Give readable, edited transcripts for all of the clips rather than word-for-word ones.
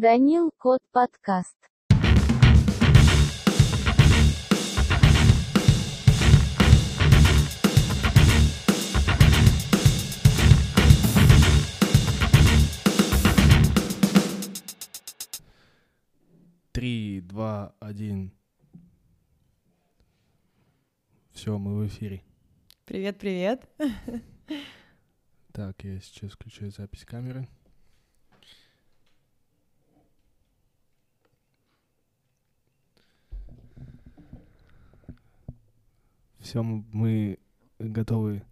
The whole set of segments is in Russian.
Данил Кот Подкаст. Три, два, один. Все, мы в эфире. Привет, привет. Так, я сейчас включаю запись камеры. Все, мы готовы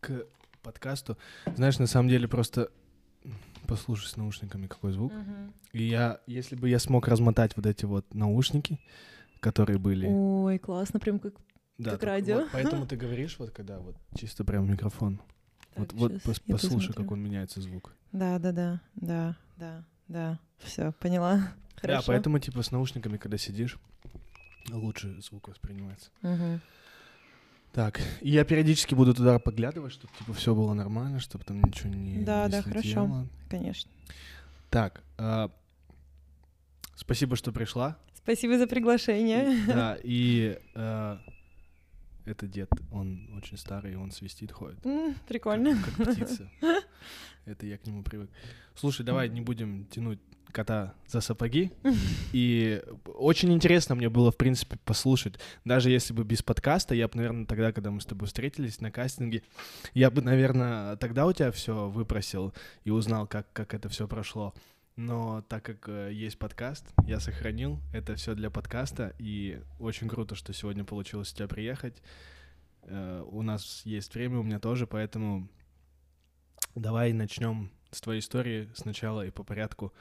к подкасту. Знаешь, на самом деле просто послушай с наушниками, какой звук. Uh-huh. И если бы я смог размотать вот эти вот наушники, которые были... Ой, классно, прям как, да, как радио. Вот, поэтому ты говоришь, вот когда вот чисто прям микрофон. Так, вот послушай, как он меняется, звук. Да. Все, поняла. Хорошо. Да, поэтому типа с наушниками, когда сидишь, лучше звук воспринимается. Угу. Так, и я периодически буду туда поглядывать, чтобы типа все было нормально, чтобы там ничего не слетело. Хорошо, конечно. Так, спасибо, что пришла. Спасибо за приглашение. Это дед, он очень старый, он свистит, ходит. Прикольно. Как птица. Это я к нему привык. Слушай, давай не будем тянуть кота за сапоги. И очень интересно мне было, в принципе, послушать. Даже если бы без подкаста, я бы, наверное, тогда, когда мы с тобой встретились на кастинге, я бы, наверное, тогда у тебя все выпросил и узнал, как это все прошло. Но так как есть подкаст, я сохранил это все для подкаста, и очень круто, что сегодня получилось у тебя приехать. У нас есть время, у меня тоже, поэтому давай начнем с твоей истории сначала и по порядку.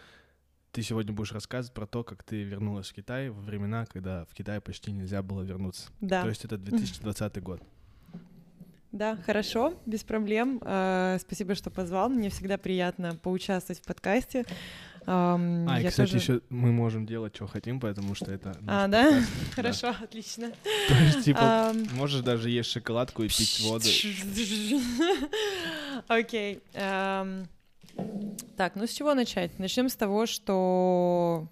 Ты сегодня будешь рассказывать про то, как ты вернулась в Китай во времена, когда в Китай почти нельзя было вернуться. Да. То есть это 2020 год. Да, хорошо, без проблем. Спасибо, что позвал. Мне всегда приятно поучаствовать в подкасте. И, кстати, еще мы можем делать, что хотим, потому что это... да? Хорошо, отлично. То есть, типа, можешь даже есть шоколадку и пить воду. Окей. Так, с чего начать? Начнем с того, что...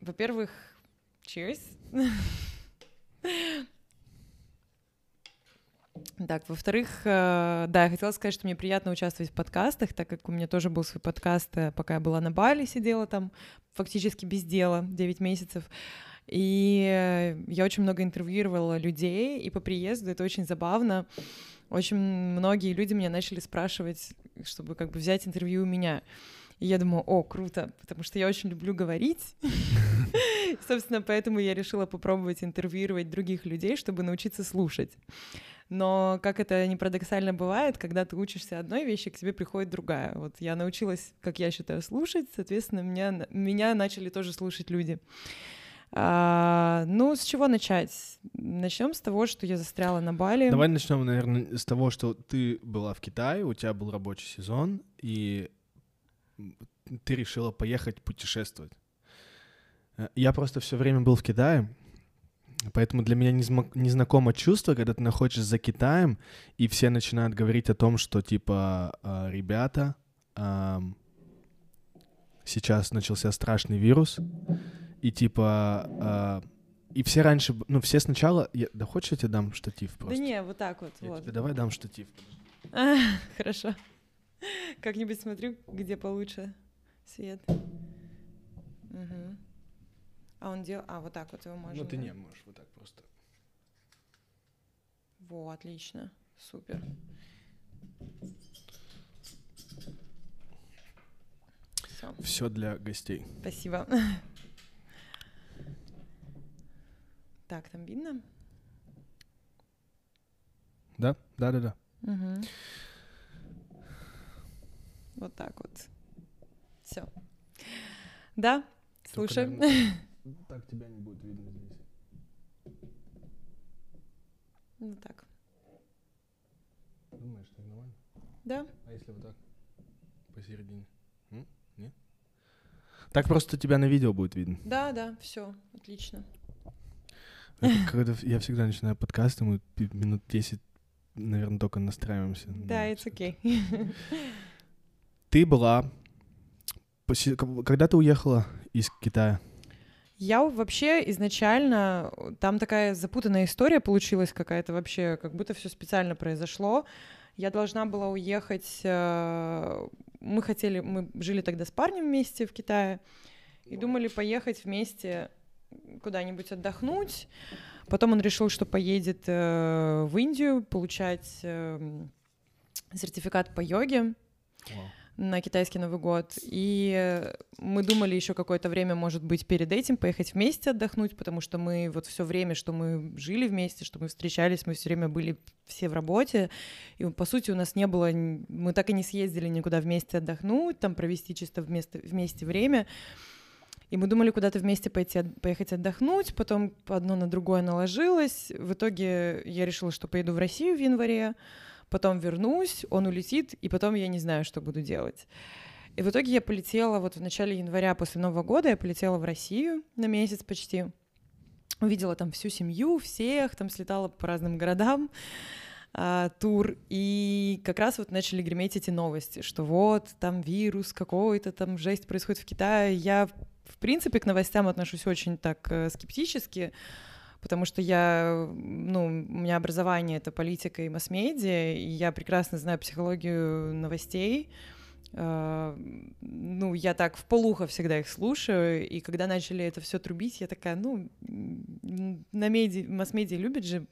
Во-первых, cheers. Так, во-вторых, я хотела сказать, что мне приятно участвовать в подкастах, так как у меня тоже был свой подкаст, пока я была на Бали, сидела там фактически без дела 9 месяцев, и я очень много интервьюировала людей, и по приезду это очень забавно, очень многие люди меня начали спрашивать, чтобы как бы взять интервью у меня. И я думаю, круто, потому что я очень люблю говорить. Собственно, поэтому я решила попробовать интервьюировать других людей, чтобы научиться слушать. Но как это не парадоксально бывает, когда ты учишься одной вещи, к тебе приходит другая. Вот я научилась, как я считаю, слушать, соответственно, меня начали тоже слушать люди. С чего начать? Начнем с того, что я застряла на Бали. Давай начнем, наверное, с того, что ты была в Китае, у тебя был рабочий сезон, и ты решила поехать путешествовать. Я просто все время был в Китае, поэтому для меня незнакомо чувство, когда ты находишься за Китаем, и все начинают говорить о том, что типа, ребята, сейчас начался страшный вирус, и типа... И все раньше... все сначала... Да хочешь, я тебе дам штатив просто? Да не, вот так вот. Тебе давай дам штатив. Хорошо. Как-нибудь смотрю, где получше свет. Угу. А он делал... вот так вот его можно... ты не можешь вот так просто. Отлично. Супер. Все для гостей. Спасибо. Так, там видно? Да. Угу. Вот так вот. Все. Да, слушай. Так тебя не будет видно здесь. Вот так. Думаешь, так нормально? Да. А если вот так? Посередине? Нет? Так просто тебя на видео будет видно. Да, все, отлично. Когда я всегда начинаю подкасты, мы минут 10, наверное, только настраиваемся. Да, it's okay. Ты была Когда ты уехала из Китая? Я вообще изначально... Там такая запутанная история получилась какая-то вообще, как будто все специально произошло. Я должна была уехать... Мы жили тогда с парнем вместе в Китае и думали поехать вместе куда-нибудь отдохнуть. Потом он решил, что поедет в Индию получать сертификат по йоге на китайский Новый год. И мы думали еще какое-то время, может быть, перед этим поехать вместе отдохнуть, потому что мы вот все время, что мы жили вместе, что мы встречались, мы все время были все в работе. И, по сути, у нас не было... Мы так и не съездили никуда вместе отдохнуть, там провести чисто вместе время. И мы думали куда-то вместе поехать отдохнуть, потом одно на другое наложилось. В итоге я решила, что поеду в Россию в январе, потом вернусь, он улетит, и потом я не знаю, что буду делать. И в итоге я полетела вот в начале января после Нового года, я полетела в Россию на месяц почти. Увидела там всю семью, всех, там слетала по разным городам, тур, и как раз вот начали греметь эти новости, что вот там вирус какой-то, там жесть происходит в Китае. Я, в принципе, к новостям отношусь очень так скептически, потому что у меня образование — это политика и масс-медиа, и я прекрасно знаю психологию новостей. Я так вполуха всегда их слушаю, и когда начали это все трубить, я такая, масс-медиа любят же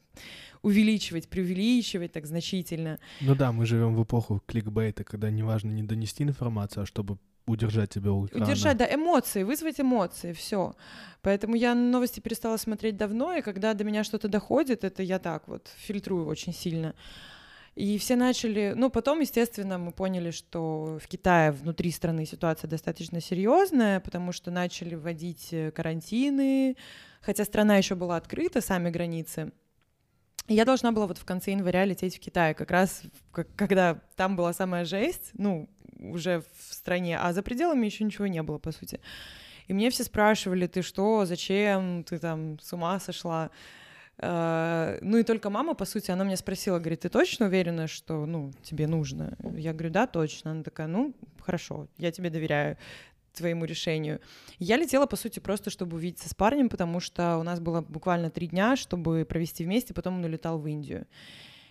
увеличивать, преувеличивать так значительно. Ну да, мы живем в эпоху кликбейта, когда неважно не донести информацию, а чтобы удержать тебя у экрана. Удержать, да, эмоции, вызвать эмоции, все. Поэтому я новости перестала смотреть давно, и когда до меня что-то доходит, это я так вот фильтрую очень сильно. И все начали... Потом, естественно, мы поняли, что в Китае внутри страны ситуация достаточно серьезная, потому что начали вводить карантины, хотя страна еще была открыта, сами границы. И я должна была вот в конце января лететь в Китай, как раз когда там была самая жесть, уже в стране, а за пределами еще ничего не было, по сути. И мне все спрашивали, ты что, зачем, ты там с ума сошла? И только мама, по сути, она меня спросила, говорит, ты точно уверена, что, тебе нужно? Я говорю, да, точно. Она такая, хорошо, я тебе доверяю, твоему решению. Я летела, по сути, просто, чтобы увидеться с парнем, потому что у нас было буквально 3 дня, чтобы провести вместе, потом он улетал в Индию.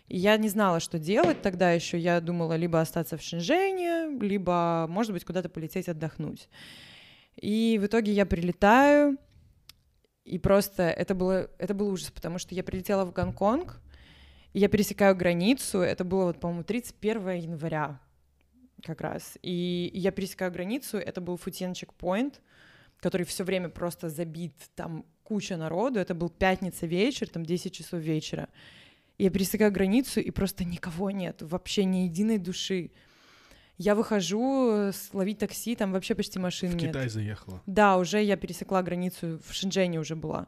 И я не знала, что делать тогда еще. Я думала либо остаться в Шэньчжэне, либо, может быть, куда-то полететь отдохнуть. И в итоге я прилетаю, и просто это был ужас, потому что я прилетела в Гонконг, и я пересекаю границу, это было, вот, по-моему, 31 января как раз, и я пересекаю границу, это был Футьен чекпоинт, который все время просто забит, там куча народу, это был пятница вечер, там 10 часов вечера. Я пересекаю границу, и просто никого нет, вообще ни единой души. Я выхожу ловить такси, там вообще почти машин нет. В Китай заехала? Да, уже я пересекла границу, в Шэньчжэне уже была.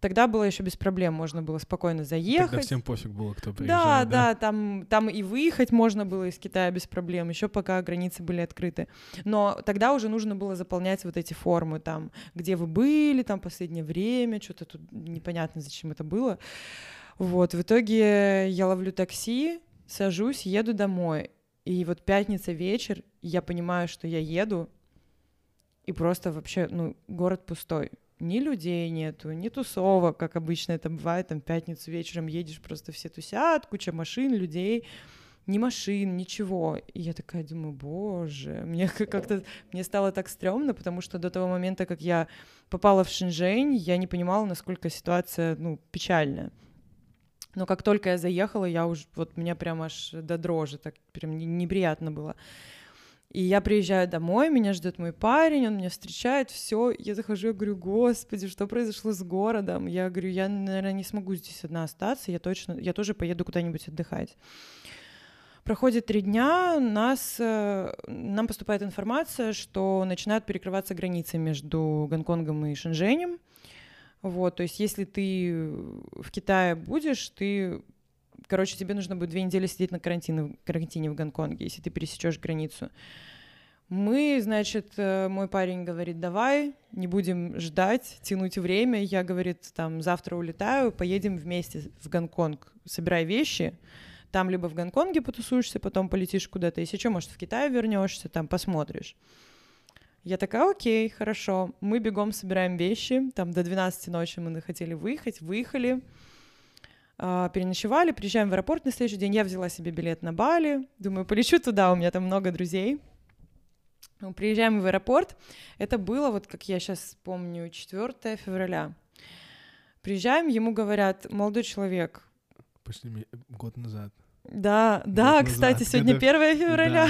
Тогда было еще без проблем, можно было спокойно заехать. Тогда всем пофиг было, кто приезжает, да? Да, там и выехать можно было из Китая без проблем, еще пока границы были открыты. Но тогда уже нужно было заполнять вот эти формы, там, где вы были, там, последнее время, что-то тут непонятно, зачем это было. Вот, в итоге я ловлю такси, сажусь, еду домой. И вот пятница вечер, я понимаю, что я еду, и просто вообще, город пустой. Ни людей нету, ни тусовок, как обычно это бывает, там, пятницу вечером едешь, просто все тусят, куча машин, людей, ни машин, ничего. И я такая думаю, боже, мне стало так стрёмно, потому что до того момента, как я попала в Шэньчжэнь, я не понимала, насколько ситуация, печальная. Но как только я заехала, меня прям аж до дрожи, так прям неприятно было. И я приезжаю домой, меня ждет мой парень, он меня встречает, все. Я захожу, я говорю, господи, что произошло с городом? Я говорю, я, наверное, не смогу здесь одна остаться, я тоже поеду куда-нибудь отдыхать. Проходит 3 дня, нам поступает информация, что начинают перекрываться границы между Гонконгом и Шэньчжэнем. Вот, то есть если ты в Китае будешь, тебе нужно будет 2 недели сидеть на карантине в Гонконге, если ты пересечешь границу. Мой парень говорит, давай, не будем ждать, тянуть время. Я, говорит, там, завтра улетаю, поедем вместе в Гонконг, собирай вещи, там либо в Гонконге потусуешься, потом полетишь куда-то, если что, может, в Китай вернешься, там посмотришь. Я такая, окей, хорошо, мы бегом собираем вещи, там до 12 ночи мы хотели выехать, выехали, переночевали, приезжаем в аэропорт на следующий день, я взяла себе билет на Бали, думаю, полечу туда, у меня там много друзей. Приезжаем в аэропорт, это было, вот как я сейчас помню, 4 февраля. Приезжаем, ему говорят, молодой человек. Почти год назад. Да, да, кстати, сегодня 1 февраля.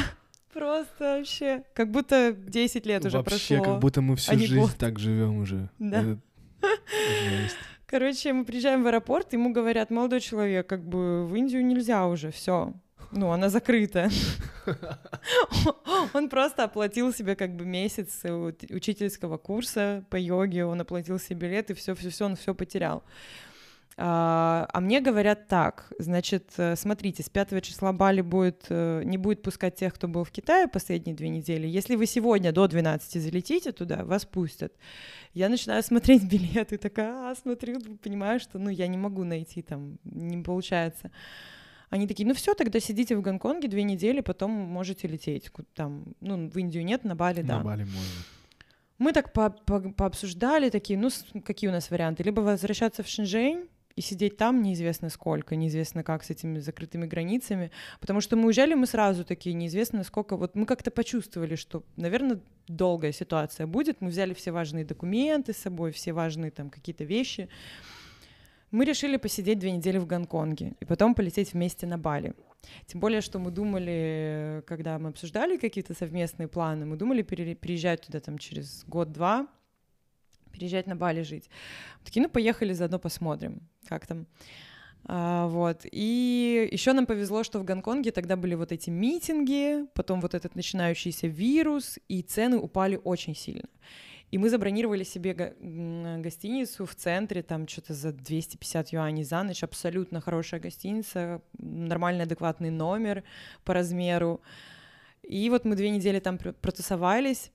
Просто вообще, как будто 10 лет уже прошло. Вообще, как будто мы всю жизнь так живем уже. Да. Короче, мы приезжаем в аэропорт, ему говорят, молодой человек, как бы в Индию нельзя уже, все. Ну, она закрыта. Он просто оплатил себе как бы месяц учительского курса по йоге, он оплатил себе билет и все, он все потерял. А мне говорят так, значит, смотрите, с 5 числа Бали не будет пускать тех, кто был в Китае последние 2 недели. Если вы сегодня до 12 залетите туда, вас пустят. Я начинаю смотреть билеты, такая, смотрю, понимаю, что, я не могу найти там, не получается. Они такие, тогда сидите в Гонконге 2 недели, потом можете лететь. Там, в Индию нет, на Бали, да. На Бали можно. Мы так пообсуждали, такие, какие у нас варианты? Либо возвращаться в Шэньчжэнь, и сидеть там неизвестно сколько, неизвестно как с этими закрытыми границами, потому что мы уезжали, мы сразу такие, неизвестно сколько, вот мы как-то почувствовали, что, наверное, долгая ситуация будет, мы взяли все важные документы с собой, все важные там какие-то вещи, мы решили посидеть 2 недели в Гонконге и потом полететь вместе на Бали. Тем более, что мы думали, когда мы обсуждали какие-то совместные планы, мы думали переезжать туда там через год-два, переезжать на Бали жить. Мы такие, поехали, заодно посмотрим, как там. Вот. И еще нам повезло, что в Гонконге тогда были вот эти митинги, потом вот этот начинающийся вирус, и цены упали очень сильно. И мы забронировали себе гостиницу в центре, там что-то за 250 юаней за ночь, абсолютно хорошая гостиница, нормальный адекватный номер по размеру. И вот мы 2 недели там протусовались,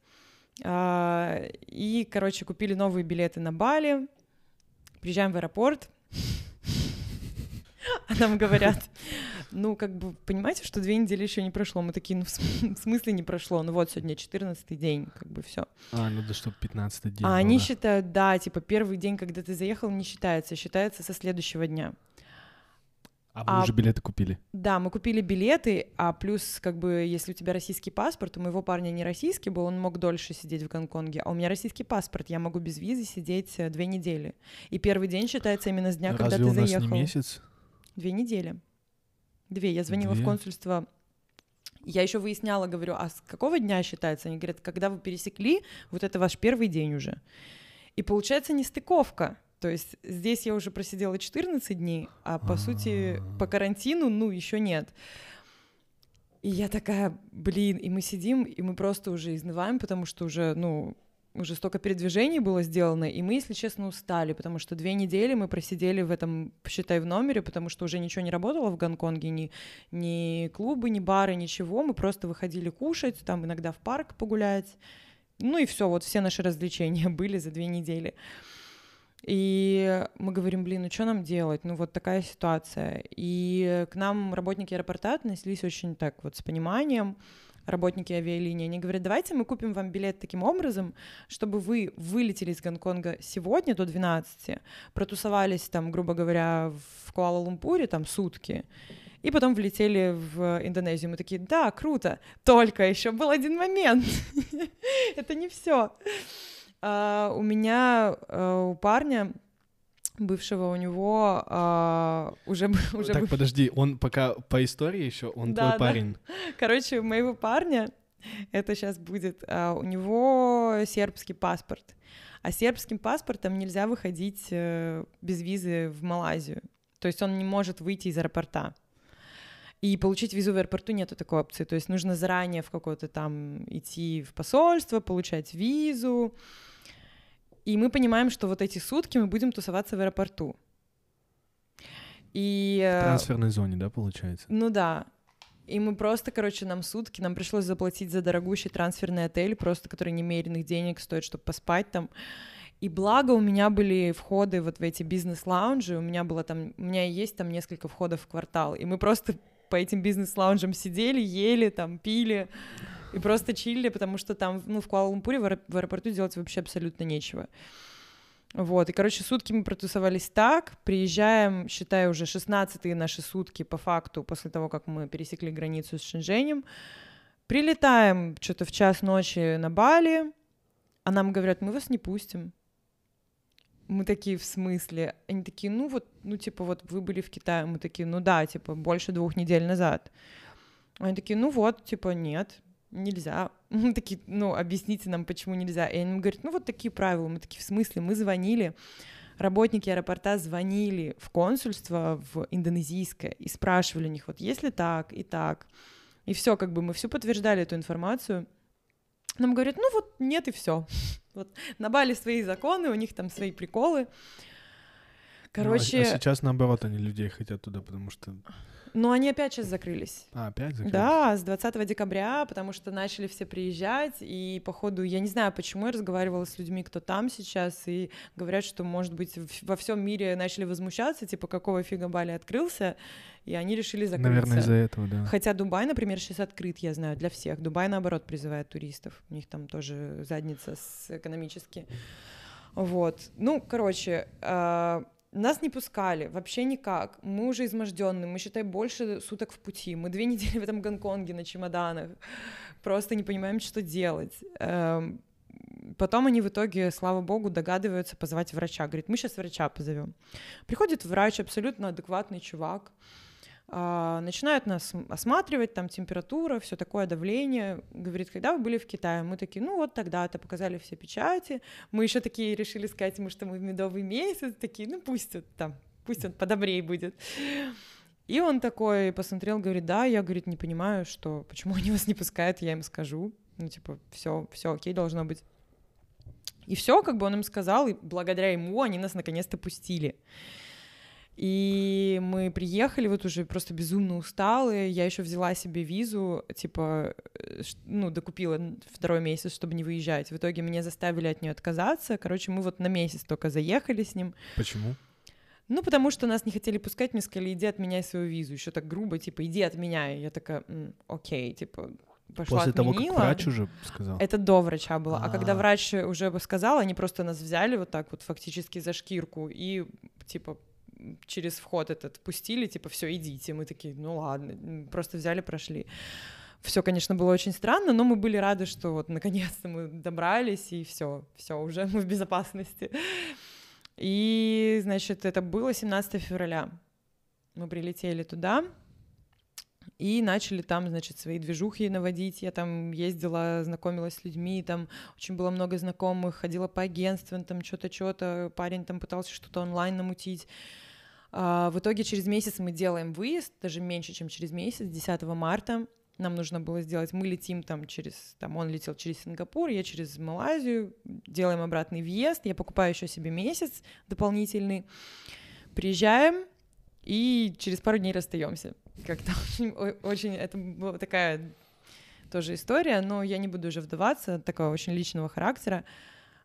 и, купили новые билеты на Бали, приезжаем в аэропорт, а нам говорят, понимаете, что 2 недели еще не прошло, мы такие, в смысле не прошло, сегодня 14-й день, все. Что 15-й день. А они считают, первый день, когда ты заехал, не считается, считается со следующего дня. А вы уже билеты купили? Да, мы купили билеты, а плюс, если у тебя российский паспорт, у моего парня не российский был, он мог дольше сидеть в Гонконге, а у меня российский паспорт, я могу без визы сидеть 2 недели. И первый день считается именно с дня, когда ты заехал. Разве у нас не месяц? 2 недели. 2. Я звонила в консульство, я еще выясняла, говорю, а с какого дня считается? Они говорят, когда вы пересекли, вот это ваш первый день уже. И получается нестыковка. То есть здесь я уже просидела 14 дней, а по сути по карантину, еще нет. И я такая, и мы сидим, и мы просто уже изнываем, потому что уже столько передвижений было сделано, и мы, если честно, устали, потому что 2 недели мы просидели в этом, считай, в номере, потому что уже ничего не работало в Гонконге, ни клубы, ни бары, ничего, мы просто выходили кушать, там иногда в парк погулять, и все, вот все наши развлечения были за 2 недели. И мы говорим, что нам делать? Вот такая ситуация. И к нам работники аэропорта отнеслись очень так вот с пониманием, работники авиалинии. Они говорят, давайте мы купим вам билет таким образом, чтобы вы вылетели из Гонконга сегодня до 12, протусовались там, грубо говоря, в Куала-Лумпуре там сутки, и потом влетели в Индонезию. Мы такие, да, круто, только еще был один момент. Это не все. У меня, у парня бывшего, у него уже... Так, подожди, он пока по истории еще, он твой парень. Короче, у моего парня, это сейчас будет, у него сербский паспорт, а сербским паспортом нельзя выходить без визы в Малайзию, то есть он не может выйти из аэропорта. И получить визу в аэропорту нету такой опции, то есть нужно заранее в какое-то там идти в посольство, получать визу. И мы понимаем, что вот эти сутки мы будем тусоваться в аэропорту. И... В трансферной зоне, да, получается? Да. И мы просто, нам сутки, нам пришлось заплатить за дорогущий трансферный отель, просто который немеренных денег стоит, чтобы поспать там. И благо у меня были входы вот в эти бизнес-лаунжи, у меня есть там несколько входов в квартал, и мы просто по этим бизнес-лаунжам сидели, ели, там, пили... И просто чилили, потому что там, ну, в Куала-Лумпуре в аэропорту делать вообще абсолютно нечего. Вот, и, короче, сутки мы протусовались так, приезжаем, считай, уже 16-е наши сутки по факту, после того, как мы пересекли границу с Шэньчжэнем, прилетаем что-то в 1:00 ночи на Бали, а нам говорят, мы вас не пустим. Мы такие, в смысле? Они такие, ну вот, ну типа вот вы были в Китае, мы такие, ну да, типа больше 2 недель назад. Они такие, ну вот, типа нет, нельзя. Мы такие, ну, объясните нам, почему нельзя. И они говорят, ну, вот такие правила. Мы такие, в смысле? Мы звонили, работники аэропорта звонили в консульство, в индонезийское, и спрашивали у них, вот если так и так. И все, как бы мы всю подтверждали эту информацию. Нам говорят, ну, вот нет и все. Вот на Бали свои законы, у них там свои приколы. Короче... Ну, а сейчас, наоборот, они людей хотят туда, потому что... Но они опять сейчас закрылись. А, опять закрылись? Да, с 20 декабря, потому что начали все приезжать, и, походу, я не знаю, почему я разговаривала с людьми, кто там сейчас, и говорят, что, может быть, во всем мире начали возмущаться, типа, какого фига Бали открылся, и они решили закрыться. Наверное, из-за этого, да. Хотя Дубай, например, сейчас открыт, я знаю, для всех. Дубай, наоборот, призывает туристов. У них там тоже задница экономически. Вот. Ну, короче... Нас не пускали, вообще никак. Мы уже измождённые, мы, считай, больше суток в пути. Мы 2 недели в этом Гонконге на чемоданах. Просто не понимаем, что делать. Потом они в итоге, слава богу, догадываются позвать врача. Говорит, мы сейчас врача позовем. Приходит врач, абсолютно адекватный чувак. Начинают нас осматривать, там температура, все такое, давление. Говорит, когда вы были в Китае? Мы такие, ну вот тогда-то, показали все печати. Мы еще такие решили сказать ему, что мы в медовый месяц. Такие, ну пусть вот там, пусть он подобрее будет. И он такой посмотрел, говорит, да, я, говорит, не понимаю, что, почему они вас не пускают, я им скажу. Ну типа, все окей должно быть. И все, как бы он им сказал, и благодаря ему они нас наконец-то пустили. И мы приехали, вот уже просто безумно усталые, я еще взяла себе визу, типа, ну, докупила 2 месяц, чтобы не выезжать. В итоге меня заставили от нее отказаться, короче, мы вот на месяц только заехали с ним. Почему? Ну, потому что нас не хотели пускать, мне сказали, иди отменяй свою визу, еще так грубо, типа, иди отменяй. Я такая, окей, типа... Пошла, после отменила. Того, как врач уже сказал? Это до врача было. А когда врач уже сказал, они просто нас взяли вот так вот фактически за шкирку и, типа... через вход этот пустили, типа, все, идите. Мы такие, ну ладно, просто взяли, прошли. Все, конечно, было очень странно, но мы были рады, что вот наконец-то мы добрались, и все, уже мы в безопасности. И, значит, это было 17 февраля. Мы прилетели туда и начали там, значит, свои движухи наводить. Я там ездила, знакомилась с людьми, там очень было много знакомых, ходила по агентствам, там что-то, парень там пытался что-то онлайн намутить. В итоге через месяц мы делаем выезд, даже меньше, чем через месяц, 10 марта нам нужно было сделать, мы летим там он летел через Сингапур, я через Малайзию, делаем обратный въезд, я покупаю еще себе месяц дополнительный, приезжаем и через пару дней расстаемся. Как-то очень, это была такая тоже история, но я не буду уже вдаваться, такого очень личного характера.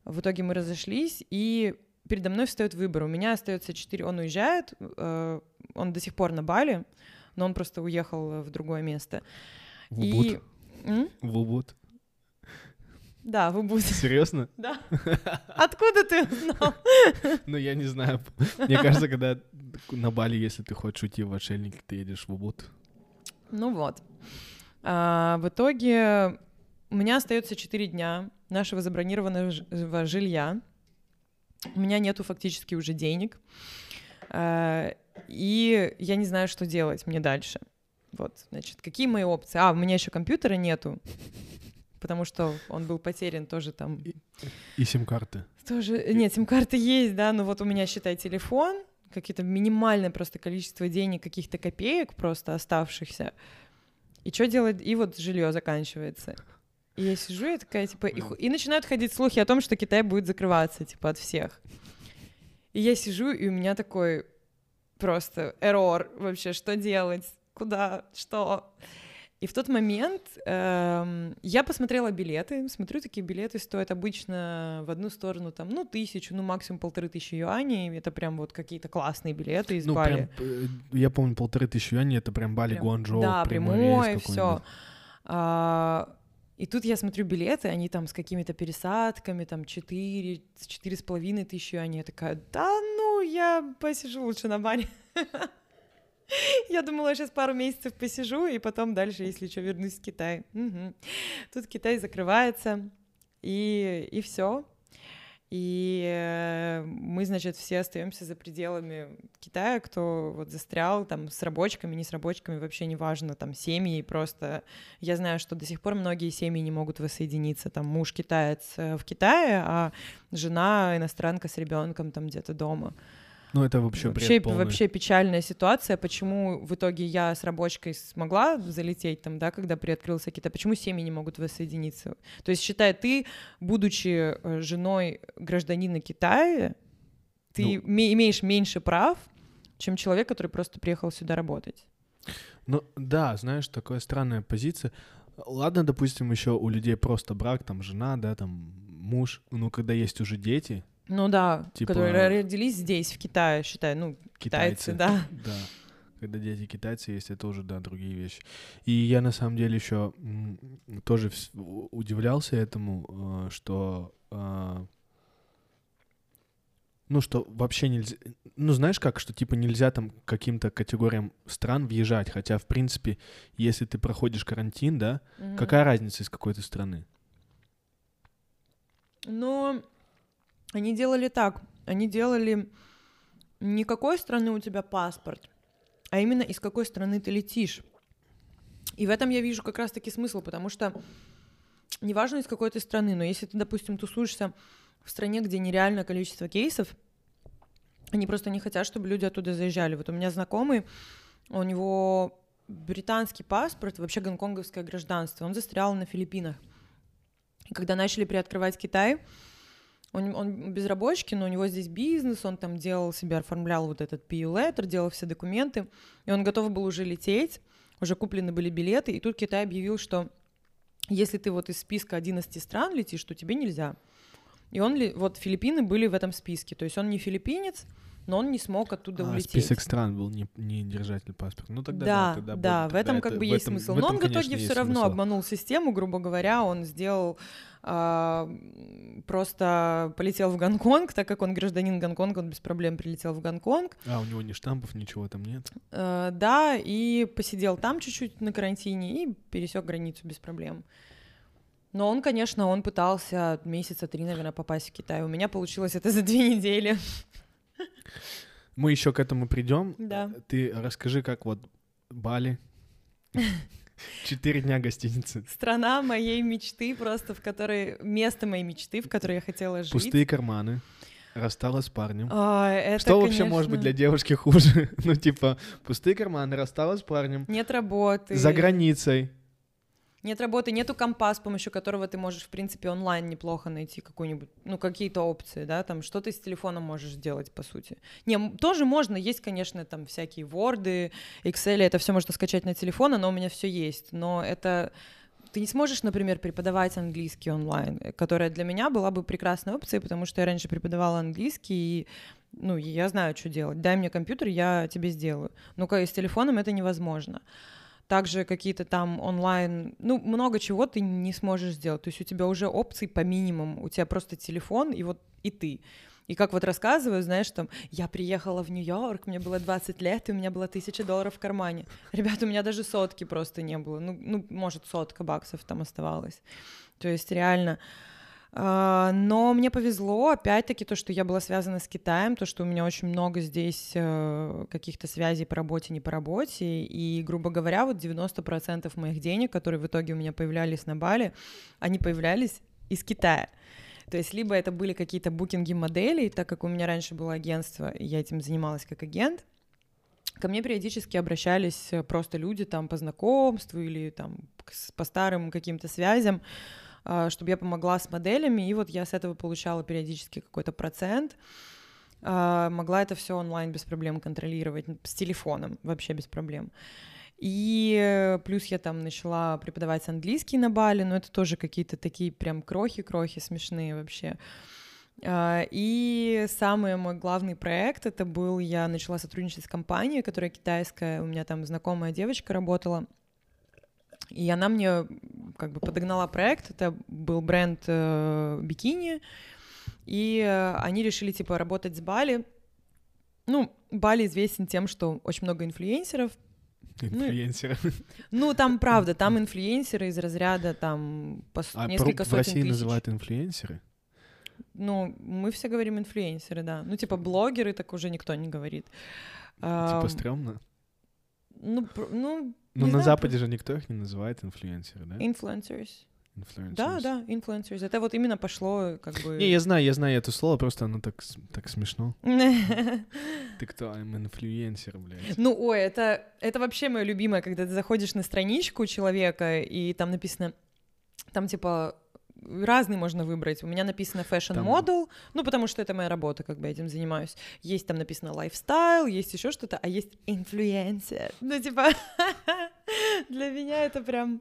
В итоге мы разошлись, и... передо мной встает выбор. У меня остается 4... Он уезжает, он до сих пор на Бали, но он просто уехал в другое место. В Убуд. Да, в Убуд. Серьезно? Да. Откуда ты узнал? Ну, я не знаю. Мне кажется, когда на Бали, если ты хочешь уйти в отшельник, ты едешь в Убуд. Ну вот. В итоге у меня остается 4 дня нашего забронированного жилья. У меня нету фактически уже денег, и я не знаю, что делать мне дальше. Вот, значит, какие мои опции? У меня еще компьютера нету, потому что он был потерян тоже там. И сим-карты. Тоже, нет, сим-карты есть, да, но вот у меня, считай, телефон, какие-то минимальное просто количество денег, каких-то копеек просто оставшихся. И что делать? И вот жилье заканчивается. И я сижу, я такая, типа, и начинают ходить слухи о том, что Китай будет закрываться, типа, от всех. И я сижу, и у меня такой просто эррор вообще, что делать, куда, что. И в тот момент я посмотрела билеты, смотрю, такие билеты стоят обычно в одну сторону, там, 1000, максимум 1500 юаней, это прям вот какие-то классные билеты из Бали. Я помню, 1500 юаней, это прям Бали, Гуанчжоу, прямой рейс какой-нибудь. Да, прямой, всё. И тут я смотрю билеты, они там с какими-то пересадками, там 4 с 4,5 тысячи, а я такая, да ну, я посижу лучше на Бали. Я думала, я сейчас пару месяцев посижу, и потом дальше, если что, вернусь в Китай. Угу. Тут Китай закрывается, и все. И мы, значит, все остаемся за пределами Китая, кто вот застрял там с рабочками, не с рабочками, вообще неважно, там семьи просто... Я знаю, что до сих пор многие семьи не могут воссоединиться, там муж китаец в Китае, а жена иностранка с ребенком там где-то дома. Ну, это вообще печальная ситуация. Почему в итоге я с рабочкой смогла залететь там, да, когда приоткрылся Китай? Почему семьи не могут воссоединиться? То есть, считай, ты, будучи женой гражданина Китая, ты имеешь меньше прав, чем человек, который просто приехал сюда работать. Ну, да, знаешь, такая странная позиция. Ладно, допустим, еще у людей просто брак, там, жена, да, там, муж. Но когда есть уже дети... Ну да, типа, которые родились здесь, в Китае, считай, ну, китайцы, да. Да, когда дети китайцы есть, это уже, да, другие вещи. И я, на самом деле, еще тоже удивлялся этому, что... Ну, что вообще нельзя... Ну, знаешь как, что, типа, нельзя там к каким-то категориям стран въезжать, хотя, в принципе, если ты проходишь карантин, да, mm-hmm. какая разница из какой-то страны? Ну... Они делали так, они делали не какой страны у тебя паспорт, а именно из какой страны ты летишь. И в этом я вижу как раз-таки смысл, потому что неважно из какой ты страны, но если ты, допустим, тусуешься в стране, где нереальное количество кейсов, они просто не хотят, чтобы люди оттуда заезжали. Вот у меня знакомый, у него британский паспорт, вообще гонконговское гражданство, он застрял на Филиппинах. И когда начали приоткрывать Китай... Он без рабочки, но у него здесь бизнес, он там делал себе, оформлял вот этот PU letter, делал все документы, и он готов был уже лететь, уже куплены были билеты, и тут Китай объявил, что если ты вот из списка 11 стран летишь, то тебе нельзя. И он, вот Филиппины были в этом списке, то есть он не филиппинец, но он не смог оттуда улететь. Список стран был не держатель паспорта. Ну тогда да, в этом как бы есть смысл. Но он в итоге все равно обманул систему, грубо говоря, он сделал просто полетел в Гонконг, так как он гражданин Гонконга, он без проблем прилетел в Гонконг. А у него ни штампов, ничего там нет. Да, и посидел там чуть-чуть на карантине и пересек границу без проблем. Но он, конечно, он пытался месяца 3, наверное, попасть в Китай. У меня получилось это за 2 недели. Мы еще к этому придем. Да. Ты расскажи, как вот Бали. 4 дня гостиницы. Страна моей мечты, просто в которой... Место моей мечты, в которой я хотела жить. Пустые карманы. Рассталась с парнем. Что вообще может быть для девушки хуже? Ну, типа, пустые карманы, рассталась с парнем. Нет работы. За границей. Нет работы, нету компа, с помощью которого ты можешь, в принципе, онлайн неплохо найти какую-нибудь, ну, какие-то опции, да, там, что ты с телефоном можешь делать, по сути. Не, тоже можно, есть, конечно, там, всякие Word, Excel, это все можно скачать на телефон, оно у меня все есть, но это... Ты не сможешь, например, преподавать английский онлайн, которая для меня была бы прекрасной опцией, потому что я раньше преподавала английский, и, ну, я знаю, что делать. Дай мне компьютер, я тебе сделаю. Но с телефоном это невозможно. Также какие-то там онлайн... Ну, много чего ты не сможешь сделать. То есть у тебя уже опций по минимуму. У тебя просто телефон и вот и ты. И как вот рассказываю, знаешь, там, я приехала в Нью-Йорк, мне было 20 лет, и у меня было $1000 в кармане. Ребята, у меня даже сотки просто не было. Ну может, $100 там оставалось. То есть реально... Но мне повезло, опять-таки, то, что я была связана с Китаем, то, что у меня очень много здесь каких-то связей по работе, не по работе, и, грубо говоря, вот 90% моих денег, которые в итоге у меня появлялись на Бали, они появлялись из Китая. То есть либо это были какие-то букинги моделей, так как у меня раньше было агентство, и я этим занималась как агент, ко мне периодически обращались просто люди там по знакомству или там по старым каким-то связям, чтобы я помогла с моделями, и вот я с этого получала периодически какой-то процент, могла это все онлайн без проблем контролировать, с телефоном вообще без проблем. И плюс я там начала преподавать английский на Бали, но это тоже какие-то такие прям крохи-крохи смешные вообще. И самый мой главный проект, это был, я начала сотрудничать с компанией, которая китайская, у меня там знакомая девочка работала, И она мне как бы подогнала проект, это был бренд бикини, и они решили, типа, работать с Бали. Ну, Бали известен тем, что очень много инфлюенсеров. Инфлюенсеров. Ну, там, правда, там инфлюенсеры из разряда, там, несколько сотен тысяч. А в России называют инфлюенсеры? Ну, мы все говорим инфлюенсеры, да. Ну, типа, блогеры, так уже никто не говорит. Типа, стрёмно? Ну, на Западе же никто их не называет инфлюенсеры, да? Influencers. Да, influencers. Это вот именно пошло как бы... Не, я знаю это слово, просто оно так смешно. Ты кто? I'm influencer, блядь. Ну, ой, это вообще моё любимое, когда ты заходишь на страничку человека, и там написано... Там типа... Разные можно выбрать. У меня написано fashion model, ну, потому что это моя работа, как бы я этим занимаюсь. Есть там написано lifestyle, есть еще что-то, а есть influencer. Ну, типа, для меня это прям...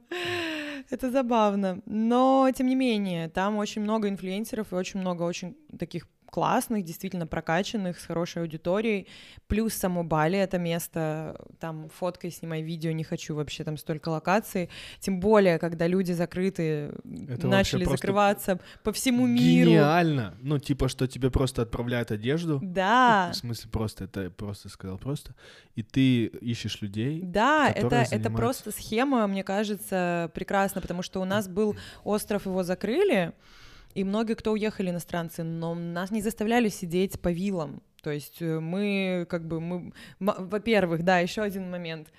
Это забавно. Но, тем не менее, там очень много инфлюенсеров и очень много очень таких классных, действительно прокачанных, с хорошей аудиторией. Плюс само Бали — это место, там фоткай, снимай видео, не хочу вообще, там столько локаций. Тем более, когда люди закрыты, это начали закрываться по всему миру. Гениально! Ну, типа, что тебе просто отправляют одежду. Да. В смысле, просто, это просто сказал просто. И ты ищешь людей, да, которые занимаются. Это просто схема, мне кажется, прекрасна, потому что у нас был остров, его закрыли, и многие, кто уехали, иностранцы, но нас не заставляли сидеть по виллам. То есть мы как бы... Во-первых, да, еще один момент.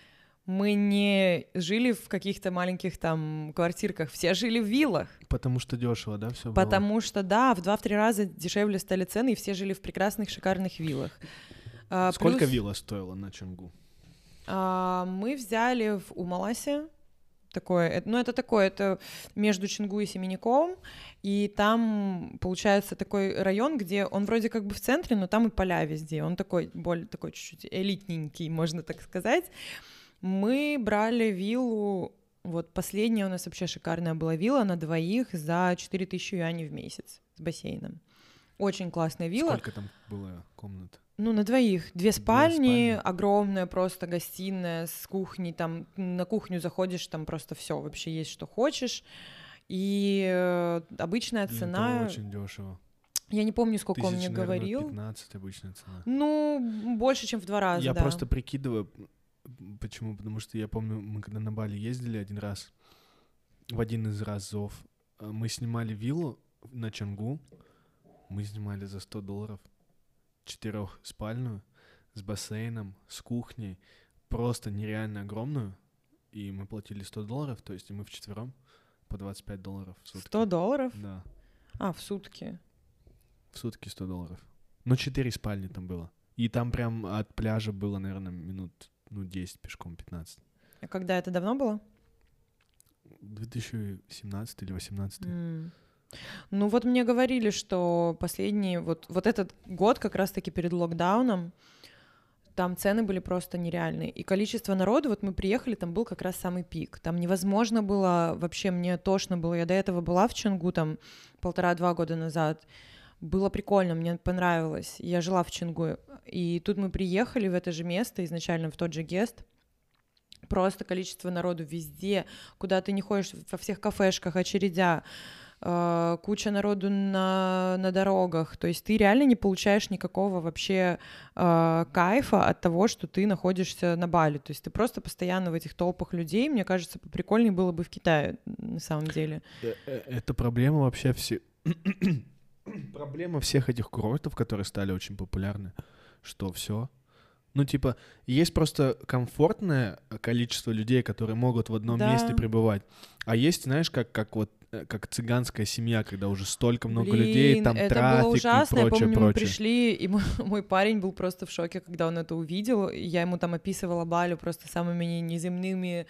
Мы не жили в каких-то маленьких там квартирках, все жили в виллах. Потому что дешево, да, все было? Потому что, да, в 2-3 раза дешевле стали цены, и все жили в прекрасных, шикарных виллах. Сколько вилла стоила на Чангу? Мы взяли в Умаласе. Такое, ну, это такое, это между Чангу и Семенником, и там, получается, такой район, где он вроде как бы в центре, но там и поля везде, он такой, более такой чуть-чуть элитненький, можно так сказать. Мы брали виллу, вот последняя у нас вообще шикарная была вилла на двоих за 4000 юаней в месяц с бассейном. Очень классная вилла. Сколько там было комнат? Ну, на двоих. Две спальни, огромная просто гостиная с кухней, там на кухню заходишь, там просто все вообще есть, что хочешь, и обычная цена... Это очень дешево. Я не помню, сколько он мне говорил. 15 обычная цена. Ну, больше, чем в 2 раза, Я просто прикидываю, почему, потому что я помню, мы когда на Бали ездили один раз, в один из разов, мы снимали виллу на Чангу, мы снимали за $100. 4-спальную, с бассейном, с кухней, просто нереально огромную, и мы платили $100, то есть мы вчетвером по $25 в сутки. $100? Да. А, в сутки? В сутки $100. Но 4 спальни там было, и там прям от пляжа было, наверное, минут, 10 пешком, 15. А когда это давно было? 2017 или 2018. Ну вот мне говорили, что последний, вот этот год как раз-таки перед локдауном, там цены были просто нереальные. И количество народу, вот мы приехали, там был как раз самый пик. Там невозможно было, вообще мне тошно было. Я до этого была в Чангу там 1,5-2 года назад. Было прикольно, мне понравилось. Я жила в Чангу. И тут мы приехали в это же место, изначально в тот же гест. Просто количество народу везде, куда ты не ходишь, во всех кафешках, очередя. Куча народу на дорогах, то есть ты реально не получаешь никакого вообще кайфа от того, что ты находишься на Бали, то есть ты просто постоянно в этих толпах людей, мне кажется, поприкольнее было бы в Китае, на самом деле. Это проблема вообще проблема всех этих курортов, которые стали очень популярны, что все. Ну, типа, есть просто комфортное количество людей, которые могут в одном месте пребывать, а есть, знаешь, как вот как цыганская семья, когда уже столько много людей, там трафик и прочее. Это было ужасно, я помню, мы пришли, и мой парень был просто в шоке, когда он это увидел, я ему там описывала Бали просто самыми неземными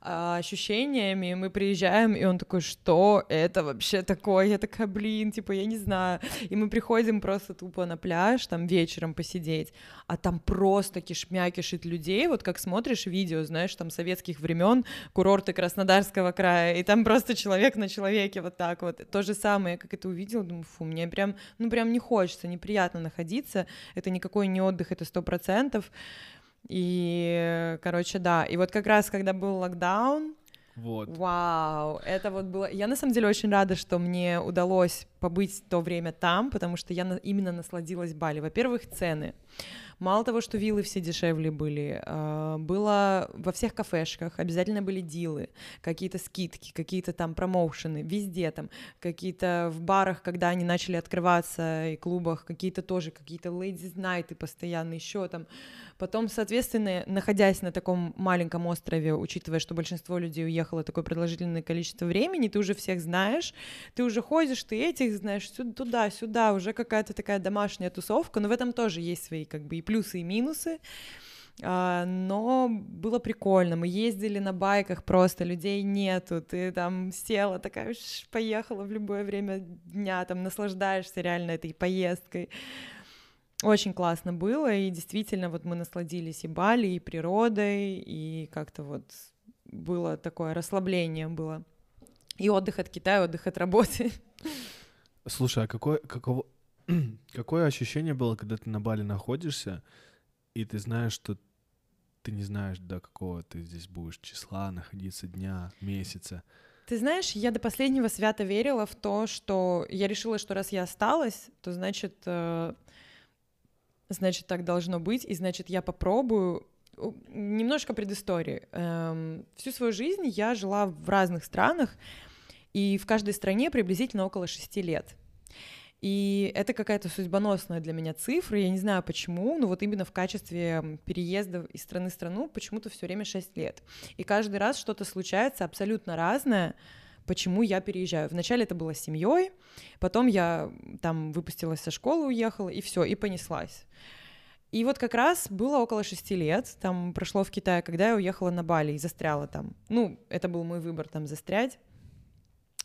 ощущениями, мы приезжаем, и он такой, что это вообще такое? Я такая, блин, типа, я не знаю. И мы приходим просто тупо на пляж, там вечером посидеть, а там просто кишмя кишит людей, вот как смотришь видео, знаешь, там советских времен, курорты Краснодарского края, и там просто человек начал человеке вот так вот. То же самое, как это увидела, думаю, фу, мне прям, прям не хочется, неприятно находиться, это никакой не отдых, это 100%, и, короче, да, и вот как раз, когда был локдаун, Вот. Вау, это вот было... Я на самом деле очень рада, что мне удалось побыть то время там, потому что я именно насладилась Бали. Во-первых, цены. Мало того, что виллы все дешевле были, было во всех кафешках, обязательно были дилы, какие-то скидки, какие-то там промоушены, везде там, какие-то в барах, когда они начали открываться, и клубах, какие-то тоже, какие-то ladies night постоянно, еще там. Потом, соответственно, находясь на таком маленьком острове, учитывая, что большинство людей уехало такое продолжительное количество времени, ты уже всех знаешь, ты уже ходишь, ты этих знаешь, туда-сюда, уже какая-то такая домашняя тусовка, но в этом тоже есть свои как бы и плюсы, и минусы, но было прикольно, мы ездили на байках просто, людей нету, ты там села, такая поехала в любое время дня, там наслаждаешься реально этой поездкой. Очень классно было, и действительно вот мы насладились и Бали, и природой, и как-то вот было такое расслабление было. И отдых от Китая, отдых от работы. Слушай, а какое ощущение было, когда ты на Бали находишься, и ты знаешь, что ты не знаешь, до какого ты здесь будешь числа находиться, дня, месяца? Ты знаешь, я до последнего свято верила в то, что я решила, что раз я осталась, то значит, так должно быть, и значит, я попробую. Немножко предыстории. Всю свою жизнь я жила в разных странах, и в каждой стране приблизительно около 6 лет. И это какая-то судьбоносная для меня цифра, я не знаю почему, но вот именно в качестве переезда из страны в страну почему-то все время 6 лет. И каждый раз что-то случается абсолютно разное, почему я переезжаю. Вначале это было с семьей, потом я там выпустилась со школы, уехала, и все, и понеслась. И вот как раз было около 6 лет, там прошло в Китае, когда я уехала на Бали и застряла там. Ну, это был мой выбор там застрять.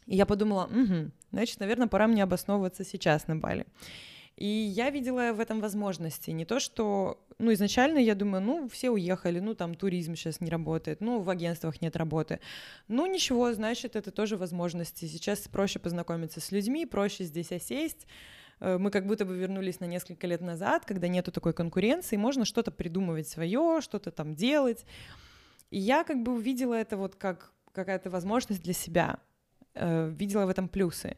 И я подумала, значит, наверное, пора мне обосновываться сейчас на Бали. И я видела в этом возможности. Не то, что... Ну, изначально я думаю, все уехали, там туризм сейчас не работает, в агентствах нет работы. Ничего, значит, это тоже возможности. Сейчас проще познакомиться с людьми, проще здесь осесть. Мы как будто бы вернулись на несколько лет назад, когда нету такой конкуренции, можно что-то придумывать свое, что-то там делать. И я как бы увидела это вот как какая-то возможность для себя, видела в этом плюсы.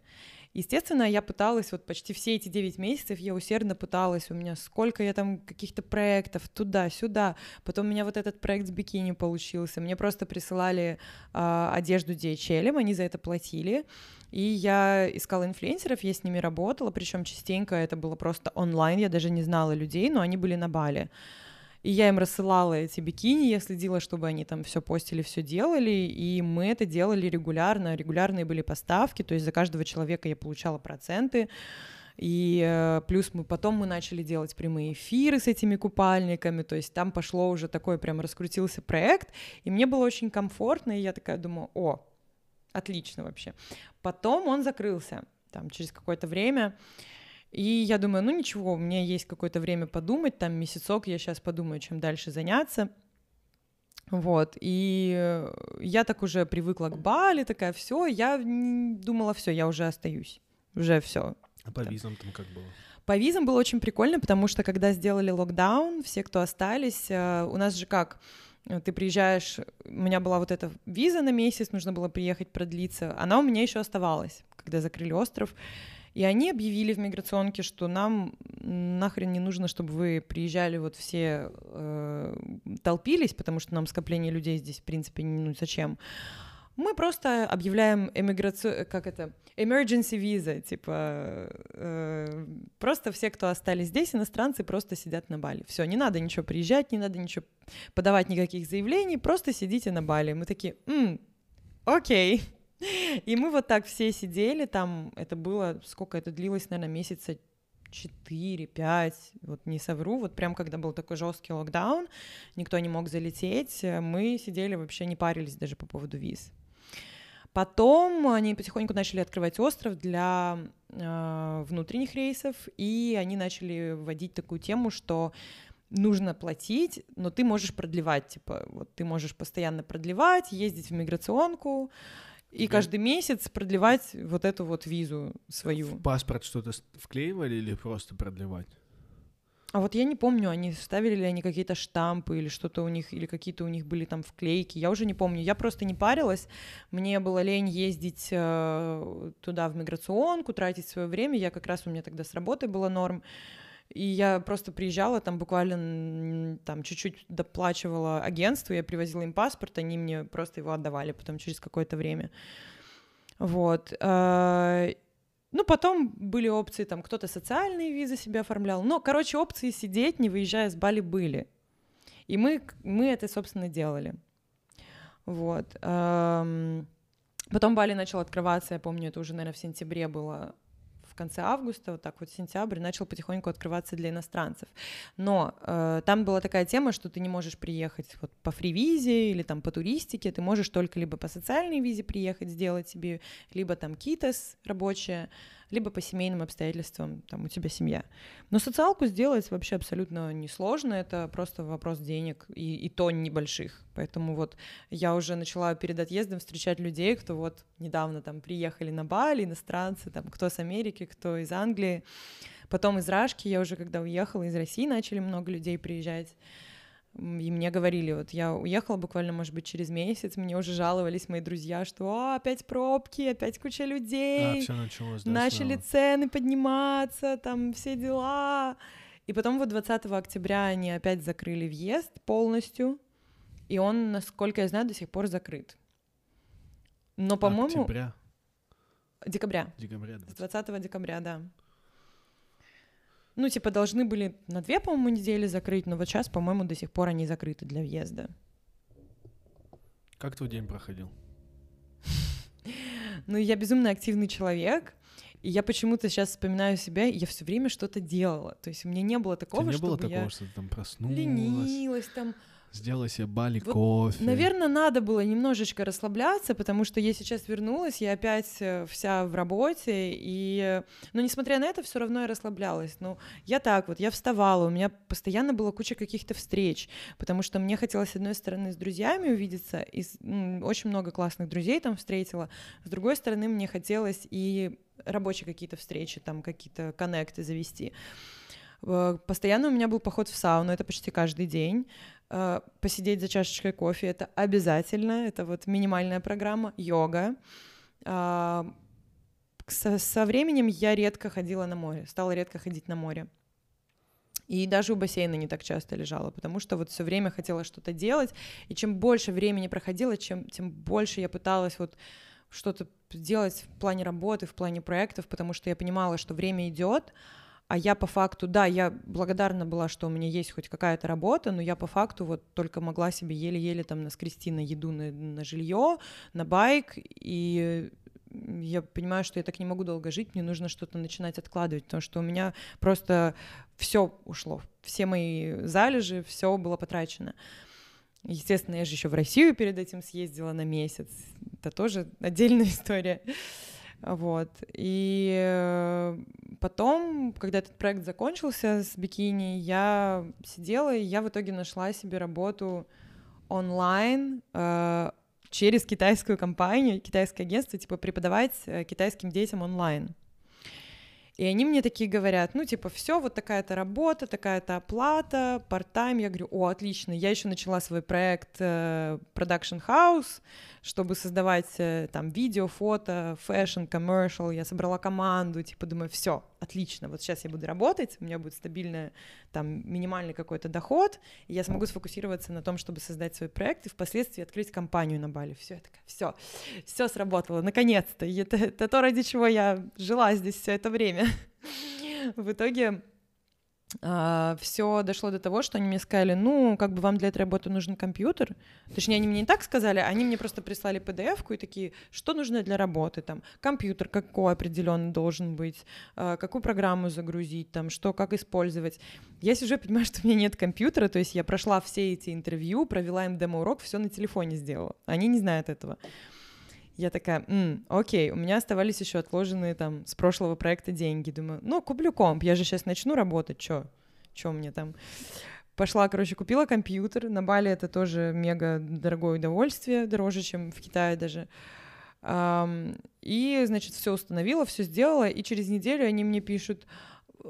Естественно, я пыталась, вот почти все эти 9 месяцев я усердно пыталась, у меня сколько я там каких-то проектов туда-сюда, потом у меня вот этот проект с бикини получился, мне просто присылали одежду DHL, они за это платили, и я искала инфлюенсеров, я с ними работала, причем частенько это было просто онлайн, я даже не знала людей, но они были на Бали. И я им рассылала эти бикини, я следила, чтобы они там все постили, все делали, и мы это делали регулярно, регулярные были поставки, то есть за каждого человека я получала проценты, и плюс потом мы начали делать прямые эфиры с этими купальниками, то есть там пошло уже такой, прям раскрутился проект, и мне было очень комфортно, и я такая думаю, отлично вообще. Потом он закрылся, там через какое-то время. И я думаю, ничего, у меня есть какое-то время подумать, там месяцок, я сейчас подумаю, чем дальше заняться, вот, и я так уже привыкла к Бали, такая, все, я думала, все, я уже остаюсь, уже все. А по визам там как было? По визам было очень прикольно, потому что, когда сделали локдаун, все, кто остались, у нас же как... Ты приезжаешь, у меня была вот эта виза на месяц, нужно было приехать продлиться, она у меня еще оставалась, когда закрыли остров, и они объявили в миграционке, что нам нахрен не нужно, чтобы вы приезжали, вот все толпились, потому что нам скопление людей здесь, в принципе, зачем. Мы просто объявляем emergency visa, типа просто все, кто остались здесь, иностранцы, просто сидят на Бали. Все, не надо ничего приезжать, не надо ничего подавать, никаких заявлений, просто сидите на Бали. Мы такие, окей. И мы вот так все сидели там, это было, сколько это длилось, наверное, месяца 4-5, вот не совру, вот прям когда был такой жесткий локдаун, никто не мог залететь, мы сидели вообще, не парились даже по поводу виз. Потом они потихоньку начали открывать остров для внутренних рейсов, и они начали вводить такую тему, что нужно платить, но ты можешь продлевать, типа, вот ты можешь постоянно продлевать, ездить в миграционку, и каждый месяц продлевать вот эту вот визу свою. В паспорт что-то вклеивали или просто продлевать? А вот я не помню, они ставили ли они какие-то штампы или что-то у них, или какие-то у них были там вклейки, я уже не помню, я просто не парилась, мне было лень ездить туда в миграционку, тратить свое время, я как раз, у меня тогда с работы было норм, и я просто приезжала, там буквально там, чуть-чуть доплачивала агентству, я привозила им паспорт, они мне просто его отдавали потом через какое-то время, вот. Ну, потом были опции, там, кто-то социальные визы себе оформлял. Но, короче, опции сидеть, не выезжая с Бали, были. И мы это, собственно, делали. Вот. Потом Бали начал открываться, я помню, это уже, наверное, в сентябре было, в конце августа, вот так вот сентябрь, начал потихоньку открываться для иностранцев. Но там была такая тема, что ты не можешь приехать вот по фри-визе или там по туристике, ты можешь только либо по социальной визе приехать, сделать себе, либо там КИТОС рабочая, либо по семейным обстоятельствам, там у тебя семья. Но социалку сделать вообще абсолютно несложно, это просто вопрос денег и то небольших. Поэтому вот я уже начала перед отъездом встречать людей, кто вот недавно там приехали на Бали, иностранцы, там кто с Америки, кто из Англии. Потом из Рашки, я уже когда уехала, из России начали много людей приезжать. И мне говорили, вот я уехала буквально, может быть, через месяц, мне уже жаловались мои друзья, что опять пробки, опять куча людей, всё началось, да, начали цены подниматься, там все дела. И потом вот 20 октября они опять закрыли въезд полностью, и он, насколько я знаю, до сих пор закрыт. Но, по-моему... Октября? Декабря. Декабря, да. С 20 декабря, да. Ну, типа, должны были на 2, по-моему, недели закрыть, но вот сейчас, по-моему, до сих пор они закрыты для въезда. Как твой день проходил? Ну, я безумно активный человек, и я почему-то сейчас вспоминаю себя, я все время что-то делала. То есть у меня не было такого, чтобы я... Не было такого, что ты там проснулась? Ленилась, там... Сделала себе Бали кофе. Наверное, надо было немножечко расслабляться, потому что я сейчас вернулась, я опять вся в работе, и... Но несмотря на это, все равно я расслаблялась. Ну, я так вот, я вставала, у меня постоянно была куча каких-то встреч, потому что мне хотелось, с одной стороны, с друзьями увидеться, и очень много классных друзей там встретила, с другой стороны, мне хотелось и рабочие какие-то встречи, там какие-то коннекты завести. Постоянно у меня был поход в сауну, это почти каждый день. Посидеть за чашечкой кофе — это обязательно, это вот минимальная программа, йога. Со временем я редко ходила на море, стала редко ходить на море. И даже у бассейна не так часто лежала, потому что вот все время хотела что-то делать, и чем больше времени проходило, тем больше я пыталась вот что-то делать в плане работы, в плане проектов, потому что я понимала, что время идет. А я по факту, да, я благодарна была, что у меня есть хоть какая-то работа, но я по факту вот только могла себе еле-еле там наскрести на еду, на жилье, на байк, и я понимаю, что я так не могу долго жить, мне нужно что-то начинать откладывать, потому что у меня просто все ушло, все мои залежи, все было потрачено. Естественно, я же еще в Россию перед этим съездила на месяц, это тоже отдельная история. Вот, и потом, когда этот проект закончился с бикини, я сидела, и я в итоге нашла себе работу онлайн через китайскую компанию, китайское агентство, типа преподавать китайским детям онлайн. И они мне такие говорят, ну, типа, все, вот такая-то работа, такая-то оплата, part-time. Я говорю, о, отлично, я еще начала свой проект Production House, чтобы создавать там видео, фото, фэшн, коммершал. Я собрала команду, типа, думаю, все, отлично, вот сейчас я буду работать, у меня будет стабильный, там, минимальный какой-то доход, и я смогу сфокусироваться на том, чтобы создать свой проект и впоследствии открыть компанию на Бали. Все, я такая, все сработало, наконец-то. И это то, ради чего я жила здесь все это время. В итоге все дошло до того, что они мне сказали, ну, как бы вам для этой работы нужен компьютер. Точнее, они мне не так сказали, они мне просто прислали PDF-ку и такие, что нужно для работы, там, компьютер какой определенный должен быть, какую программу загрузить, там, что, как использовать. Я сижу, понимаю, что у меня нет компьютера, то есть я прошла все эти интервью, провела им демо-урок, все на телефоне сделала. Они не знают этого. Я такая, окей, у меня оставались еще отложенные там с прошлого проекта деньги. Думаю, ну, куплю комп, я же сейчас начну работать, чё мне там? Пошла, короче, купила компьютер. На Бали это тоже мега дорогое удовольствие, дороже, чем в Китае даже. И, значит, все установила, все сделала, и через неделю они мне пишут,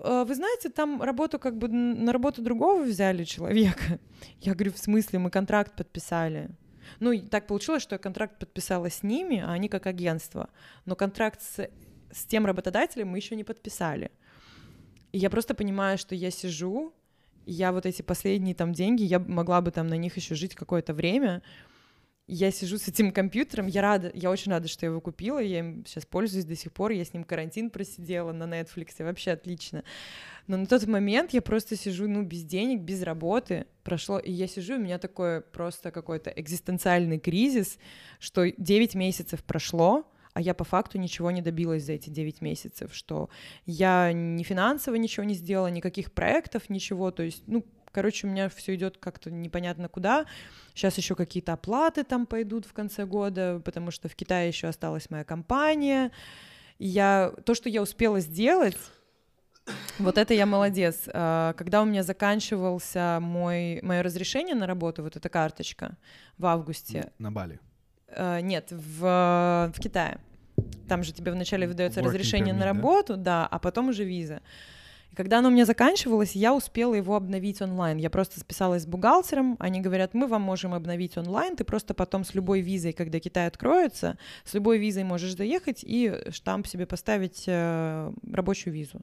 вы знаете, там работу как бы на работу другого взяли человека. Я говорю, в смысле, мы контракт подписали. Ну, и так получилось, что я контракт подписала с ними, а они как агентство. Но контракт с тем работодателем мы еще не подписали. И я просто понимаю, что я сижу, я вот эти последние там деньги, я могла бы там на них еще жить какое-то время. Я сижу с этим компьютером, я рада, я очень рада, что я его купила, я им сейчас пользуюсь до сих пор, я с ним карантин просидела на Netflix, вообще отлично. Но на тот момент я просто сижу, ну, без денег, без работы прошло, и я сижу, у меня такой просто какой-то экзистенциальный кризис, что 9 месяцев прошло, а я по факту ничего не добилась за эти 9 месяцев, что я ни финансово ничего не сделала, никаких проектов, ничего, то есть, ну, короче, у меня все идет как-то непонятно куда. Сейчас еще какие-то оплаты там пойдут в конце года, потому что в Китае еще осталась моя компания. То, что я успела сделать, вот это я молодец. Когда у меня заканчивался мое разрешение на работу, вот эта карточка в августе. На Бали? Нет, в Китае. Там же тебе вначале выдается разрешение на работу, да, а потом уже виза. Когда оно у меня заканчивалось, я успела его обновить онлайн. Я просто списалась с бухгалтером, они говорят, мы вам можем обновить онлайн, ты просто потом с любой визой, когда Китай откроется, с любой визой можешь доехать и штамп себе поставить рабочую визу.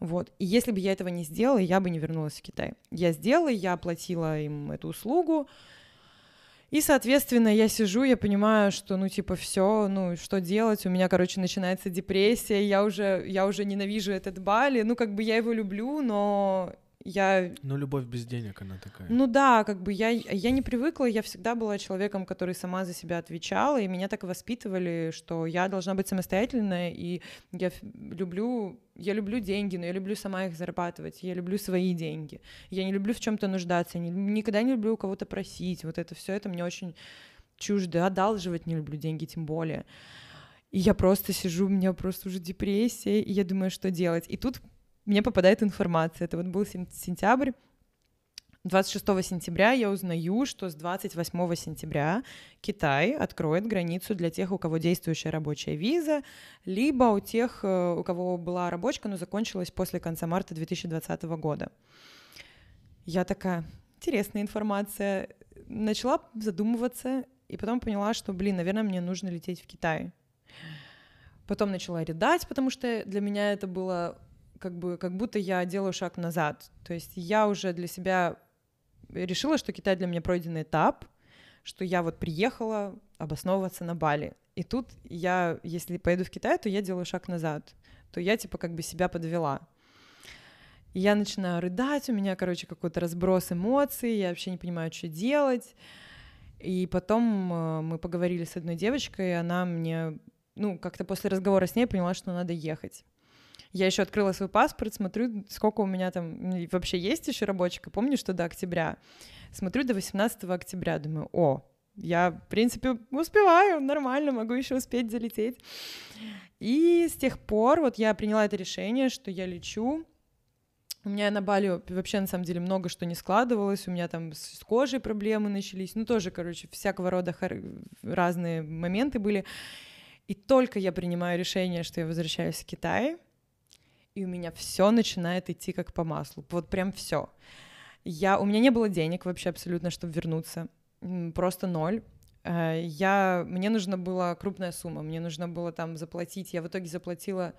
Вот. И если бы я этого не сделала, я бы не вернулась в Китай. Я сделала, я оплатила им эту услугу, и, соответственно, я сижу, я понимаю, что, ну, типа, все, ну, что делать, у меня, короче, начинается депрессия, я уже ненавижу этот Бали, ну, как бы я его люблю, но я... Ну, любовь без денег, она такая. Ну, да, как бы я не привыкла, я всегда была человеком, который сама за себя отвечала, и меня так воспитывали, что я должна быть самостоятельная, и я люблю деньги, но я люблю сама их зарабатывать, я люблю свои деньги, я не люблю в чем-то нуждаться, я никогда не люблю у кого-то просить, вот это все, это мне очень чуждо, одалживать не люблю деньги, тем более. И я просто сижу, у меня просто уже депрессия, и я думаю, что делать. И тут мне попадает информация, это вот был сентябрь, 26 сентября я узнаю, что с 28 сентября Китай откроет границу для тех, у кого действующая рабочая виза, либо у тех, у кого была рабочка, но закончилась после конца марта 2020 года. Я такая, интересная информация. Начала задумываться и потом поняла, что, наверное, мне нужно лететь в Китай. Потом начала рыдать, потому что для меня это было как будто я делаю шаг назад. То есть я уже для себя... решила, что Китай для меня пройденный этап, что я вот приехала обосновываться на Бали. И тут я, если поеду в Китай, то я делаю шаг назад, то я типа как бы себя подвела. И я начинаю рыдать, у меня, короче, какой-то разброс эмоций, я вообще не понимаю, что делать. И потом мы поговорили с одной девочкой, и она мне, как-то после разговора с ней поняла, что надо ехать. Я еще открыла свой паспорт, смотрю, сколько у меня там вообще есть еще рабочек, помню, что до октября. Смотрю, до 18 октября, думаю, я, в принципе, успеваю, нормально, могу еще успеть залететь. И с тех пор вот я приняла это решение, что я лечу. У меня на Бали вообще, на самом деле, много что не складывалось, у меня там с кожей проблемы начались, тоже, короче, всякого рода разные моменты были. И только я принимаю решение, что я возвращаюсь в Китай, и у меня все начинает идти как по маслу, вот прям все. У меня не было денег вообще абсолютно, чтобы вернуться, просто ноль. Мне нужна была крупная сумма, мне нужно было там заплатить, я в итоге заплатила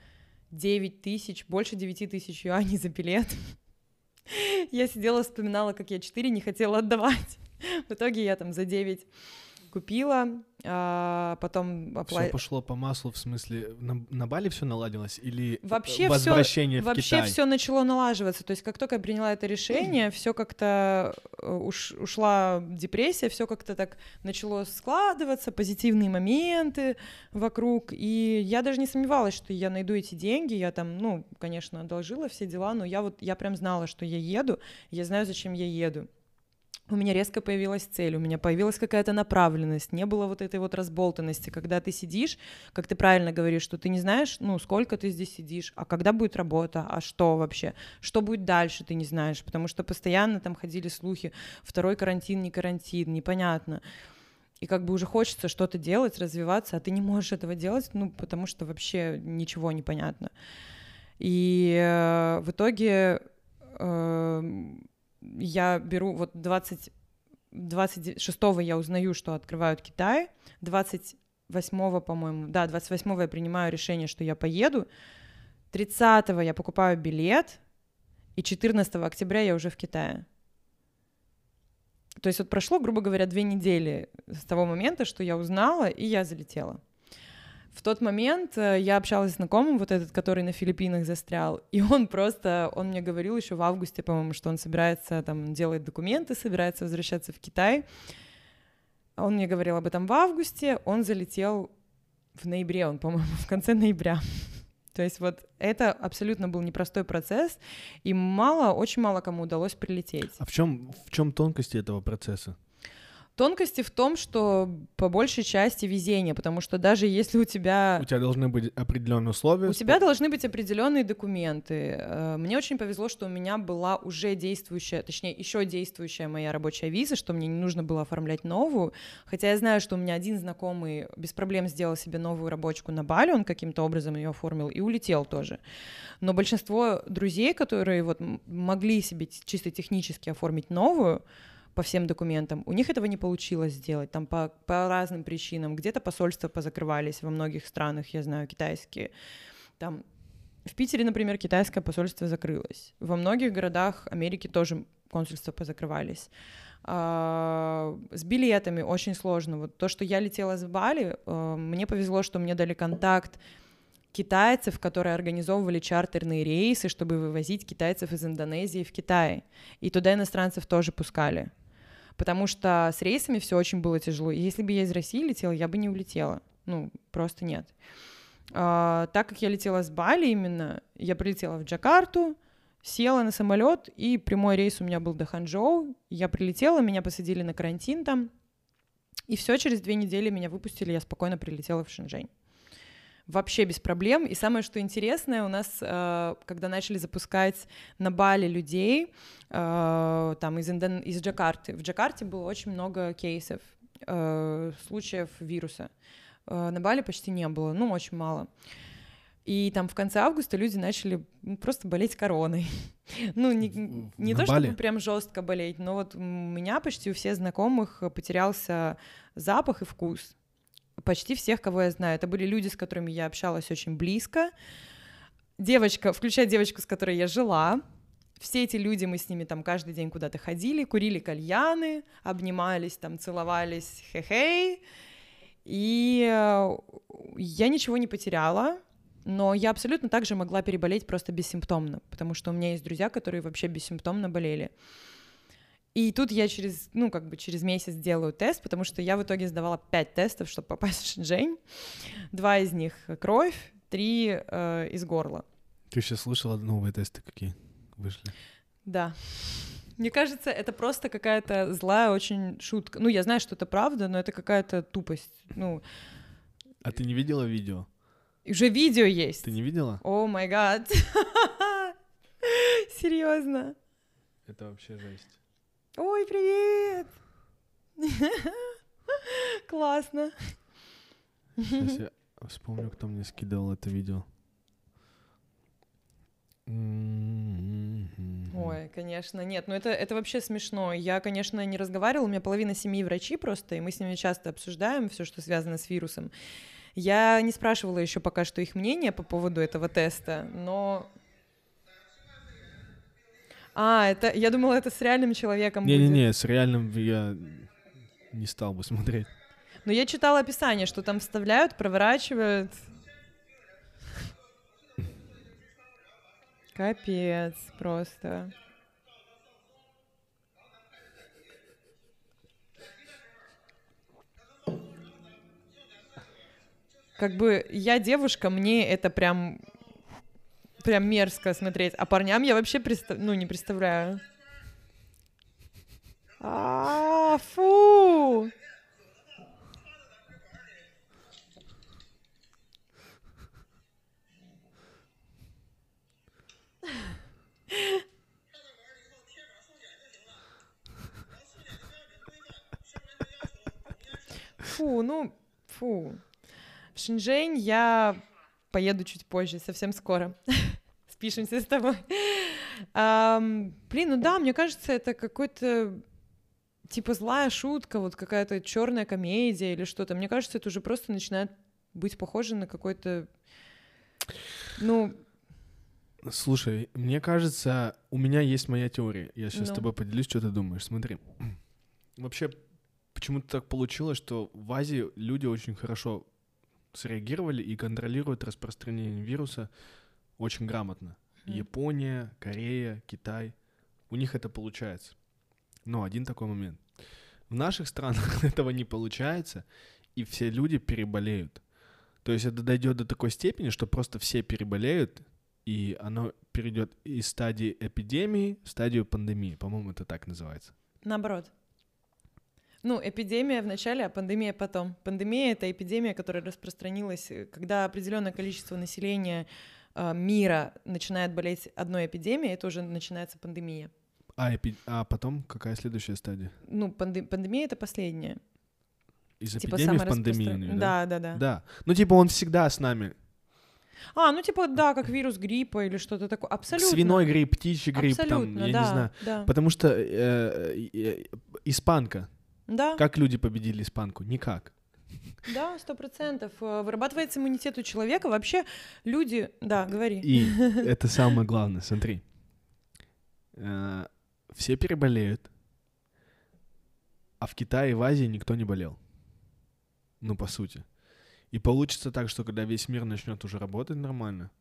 9 000, больше 9 000 юаней за билет. Я сидела, вспоминала, как я 4 не хотела отдавать, в итоге я там за 9... купила, а потом Все пошло по маслу, в смысле, на Бали все наладилось или вообще возвращение в Китай? Вообще все начало налаживаться, то есть как только я приняла это решение, все как-то ушла депрессия, все как-то так начало складываться, позитивные моменты вокруг, и я даже не сомневалась, что я найду эти деньги, я там, конечно, одолжила все дела, но я прям знала, что я еду, я знаю, зачем я еду. У меня резко появилась цель, у меня появилась какая-то направленность, не было вот этой вот разболтанности, когда ты сидишь, как ты правильно говоришь, что ты не знаешь, сколько ты здесь сидишь, а когда будет работа, а что вообще, что будет дальше, ты не знаешь, потому что постоянно там ходили слухи, второй карантин, не карантин, непонятно, и уже хочется что-то делать, развиваться, а ты не можешь этого делать, потому что вообще ничего не понятно. И в итоге я беру вот 26-го я узнаю, что открывают Китай, 28-го, по-моему, да, 28-го я принимаю решение, что я поеду, 30-го я покупаю билет, и 14 октября я уже в Китае. То есть вот прошло, грубо говоря, 2 недели с того момента, что я узнала, и я залетела. В тот момент я общалась с знакомым, вот этот, который на Филиппинах застрял, и он мне говорил еще в августе, по-моему, что он собирается, там, делает документы, собирается возвращаться в Китай. Он мне говорил об этом в августе, он залетел в ноябре, по-моему, в конце ноября. То есть вот это абсолютно был непростой процесс, и очень мало кому удалось прилететь. А в чем тонкости этого процесса? Тонкости в том, что по большей части везение, потому что даже если у тебя... У тебя должны быть определенные условия. У тебя должны быть определенные документы. Мне очень повезло, что у меня была уже действующая, точнее, еще действующая моя рабочая виза, что мне не нужно было оформлять новую, хотя я знаю, что у меня один знакомый без проблем сделал себе новую рабочку на Бали, он каким-то образом ее оформил и улетел тоже. Но большинство друзей, которые вот могли себе чисто технически оформить новую, по всем документам. У них этого не получилось сделать, там по разным причинам. Где-то посольства позакрывались во многих странах, я знаю, китайские. Там, в Питере, например, китайское посольство закрылось. Во многих городах Америки тоже консульства позакрывались. С билетами очень сложно. Вот то, что я летела с Бали, мне повезло, что мне дали контакт китайцев, которые организовывали чартерные рейсы, чтобы вывозить китайцев из Индонезии в Китай. И туда иностранцев тоже пускали. Потому что с рейсами все очень было тяжело. И если бы я из России летела, я бы не улетела. Ну, просто нет. Так как я летела с Бали именно, я прилетела в Джакарту, села на самолет, и прямой рейс у меня был до Ханчжоу. Я прилетела, меня посадили на карантин там. И все, через 2 недели меня выпустили, я спокойно прилетела в Шэньчжэнь. Вообще без проблем. И самое, что интересное, у нас, когда начали запускать на Бали людей там, из Джакарты, в Джакарте было очень много кейсов, случаев вируса. На Бали почти не было, ну, очень мало. И там в конце августа люди начали просто болеть короной. Ну, не то, чтобы прям жестко болеть, но вот у меня почти у всех знакомых потерялся запах и вкус. Почти всех, кого я знаю. Это были люди, с которыми я общалась очень близко. Девочка, включая девочку, с которой я жила. Все эти люди, мы с ними там каждый день куда-то ходили, курили кальяны, обнимались, там целовались, хе-хей. И я ничего не потеряла, но я абсолютно так же могла переболеть просто бессимптомно, потому что у меня есть друзья, которые вообще бессимптомно болели. И тут я через месяц делаю тест, потому что я в итоге сдавала 5 тестов, чтобы попасть в Шэньчжэнь. 2 из них — кровь, 3 из горла. Ты сейчас слышала новые тесты, какие вышли? Да. Мне кажется, это просто какая-то злая очень шутка. Ну, я знаю, что это правда, но это какая-то тупость. Ну... А ты не видела видео? Уже видео есть. Ты не видела? О май гад. Серьезно. Это вообще жесть. Ой, привет! Классно. Сейчас я вспомню, кто мне скидывал это видео. Ой, конечно, нет, ну это вообще смешно. Я, конечно, не разговаривала, у меня половина семьи врачи просто, и мы с ними часто обсуждаем все, что связано с вирусом. Я не спрашивала еще пока что их мнение по поводу этого теста, но... я думала, это с реальным человеком будет. Не-не-не, с реальным я не стал бы смотреть. Но я читала описание, что там вставляют, проворачивают. Капец просто. Как бы я девушка, мне это прям мерзко смотреть, а парням я вообще не представляю. Фу! Фу. В Шэньчжэнь я поеду чуть позже, совсем скоро. спишемся с тобой. Блин, ну да, мне кажется, это какой-то типа злая шутка, вот какая-то черная комедия или что-то. Мне кажется, это уже просто начинает быть похоже на какой-то, ну... Слушай, мне кажется, у меня есть моя теория. Я сейчас с тобой поделюсь, что ты думаешь. Смотри. Вообще, почему-то так получилось, что в Азии люди очень хорошо среагировали и контролируют распространение вируса очень грамотно. Mm-hmm. Япония, Корея, Китай. У них это получается. Но один такой момент. В наших странах этого не получается, и все люди переболеют. То есть это дойдет до такой степени, что просто все переболеют, и оно перейдет из стадии эпидемии в стадию пандемии. По-моему, это так называется. Наоборот. Ну, эпидемия в начале, а пандемия потом. Пандемия — это эпидемия, которая распространилась, когда определенное количество населения мира начинает болеть одной эпидемией, это уже начинается пандемия. А потом какая следующая стадия? Ну, пандемия — это последняя. Из эпидемии в пандемию, да? Да. Ну, типа он всегда с нами. Ну типа да, как вирус гриппа или что-то такое. Абсолютно. Свиной грипп, птичий грипп, абсолютно, там, я не знаю. Да. Потому что испанка. Да. Как люди победили испанку? Никак. Да, 100%. Вырабатывается иммунитет у человека. Вообще люди... Да, говори. И это самое главное, смотри. Все переболеют, а в Китае и в Азии никто не болел. Ну, по сути. И получится так, что когда весь мир начнет уже работать нормально,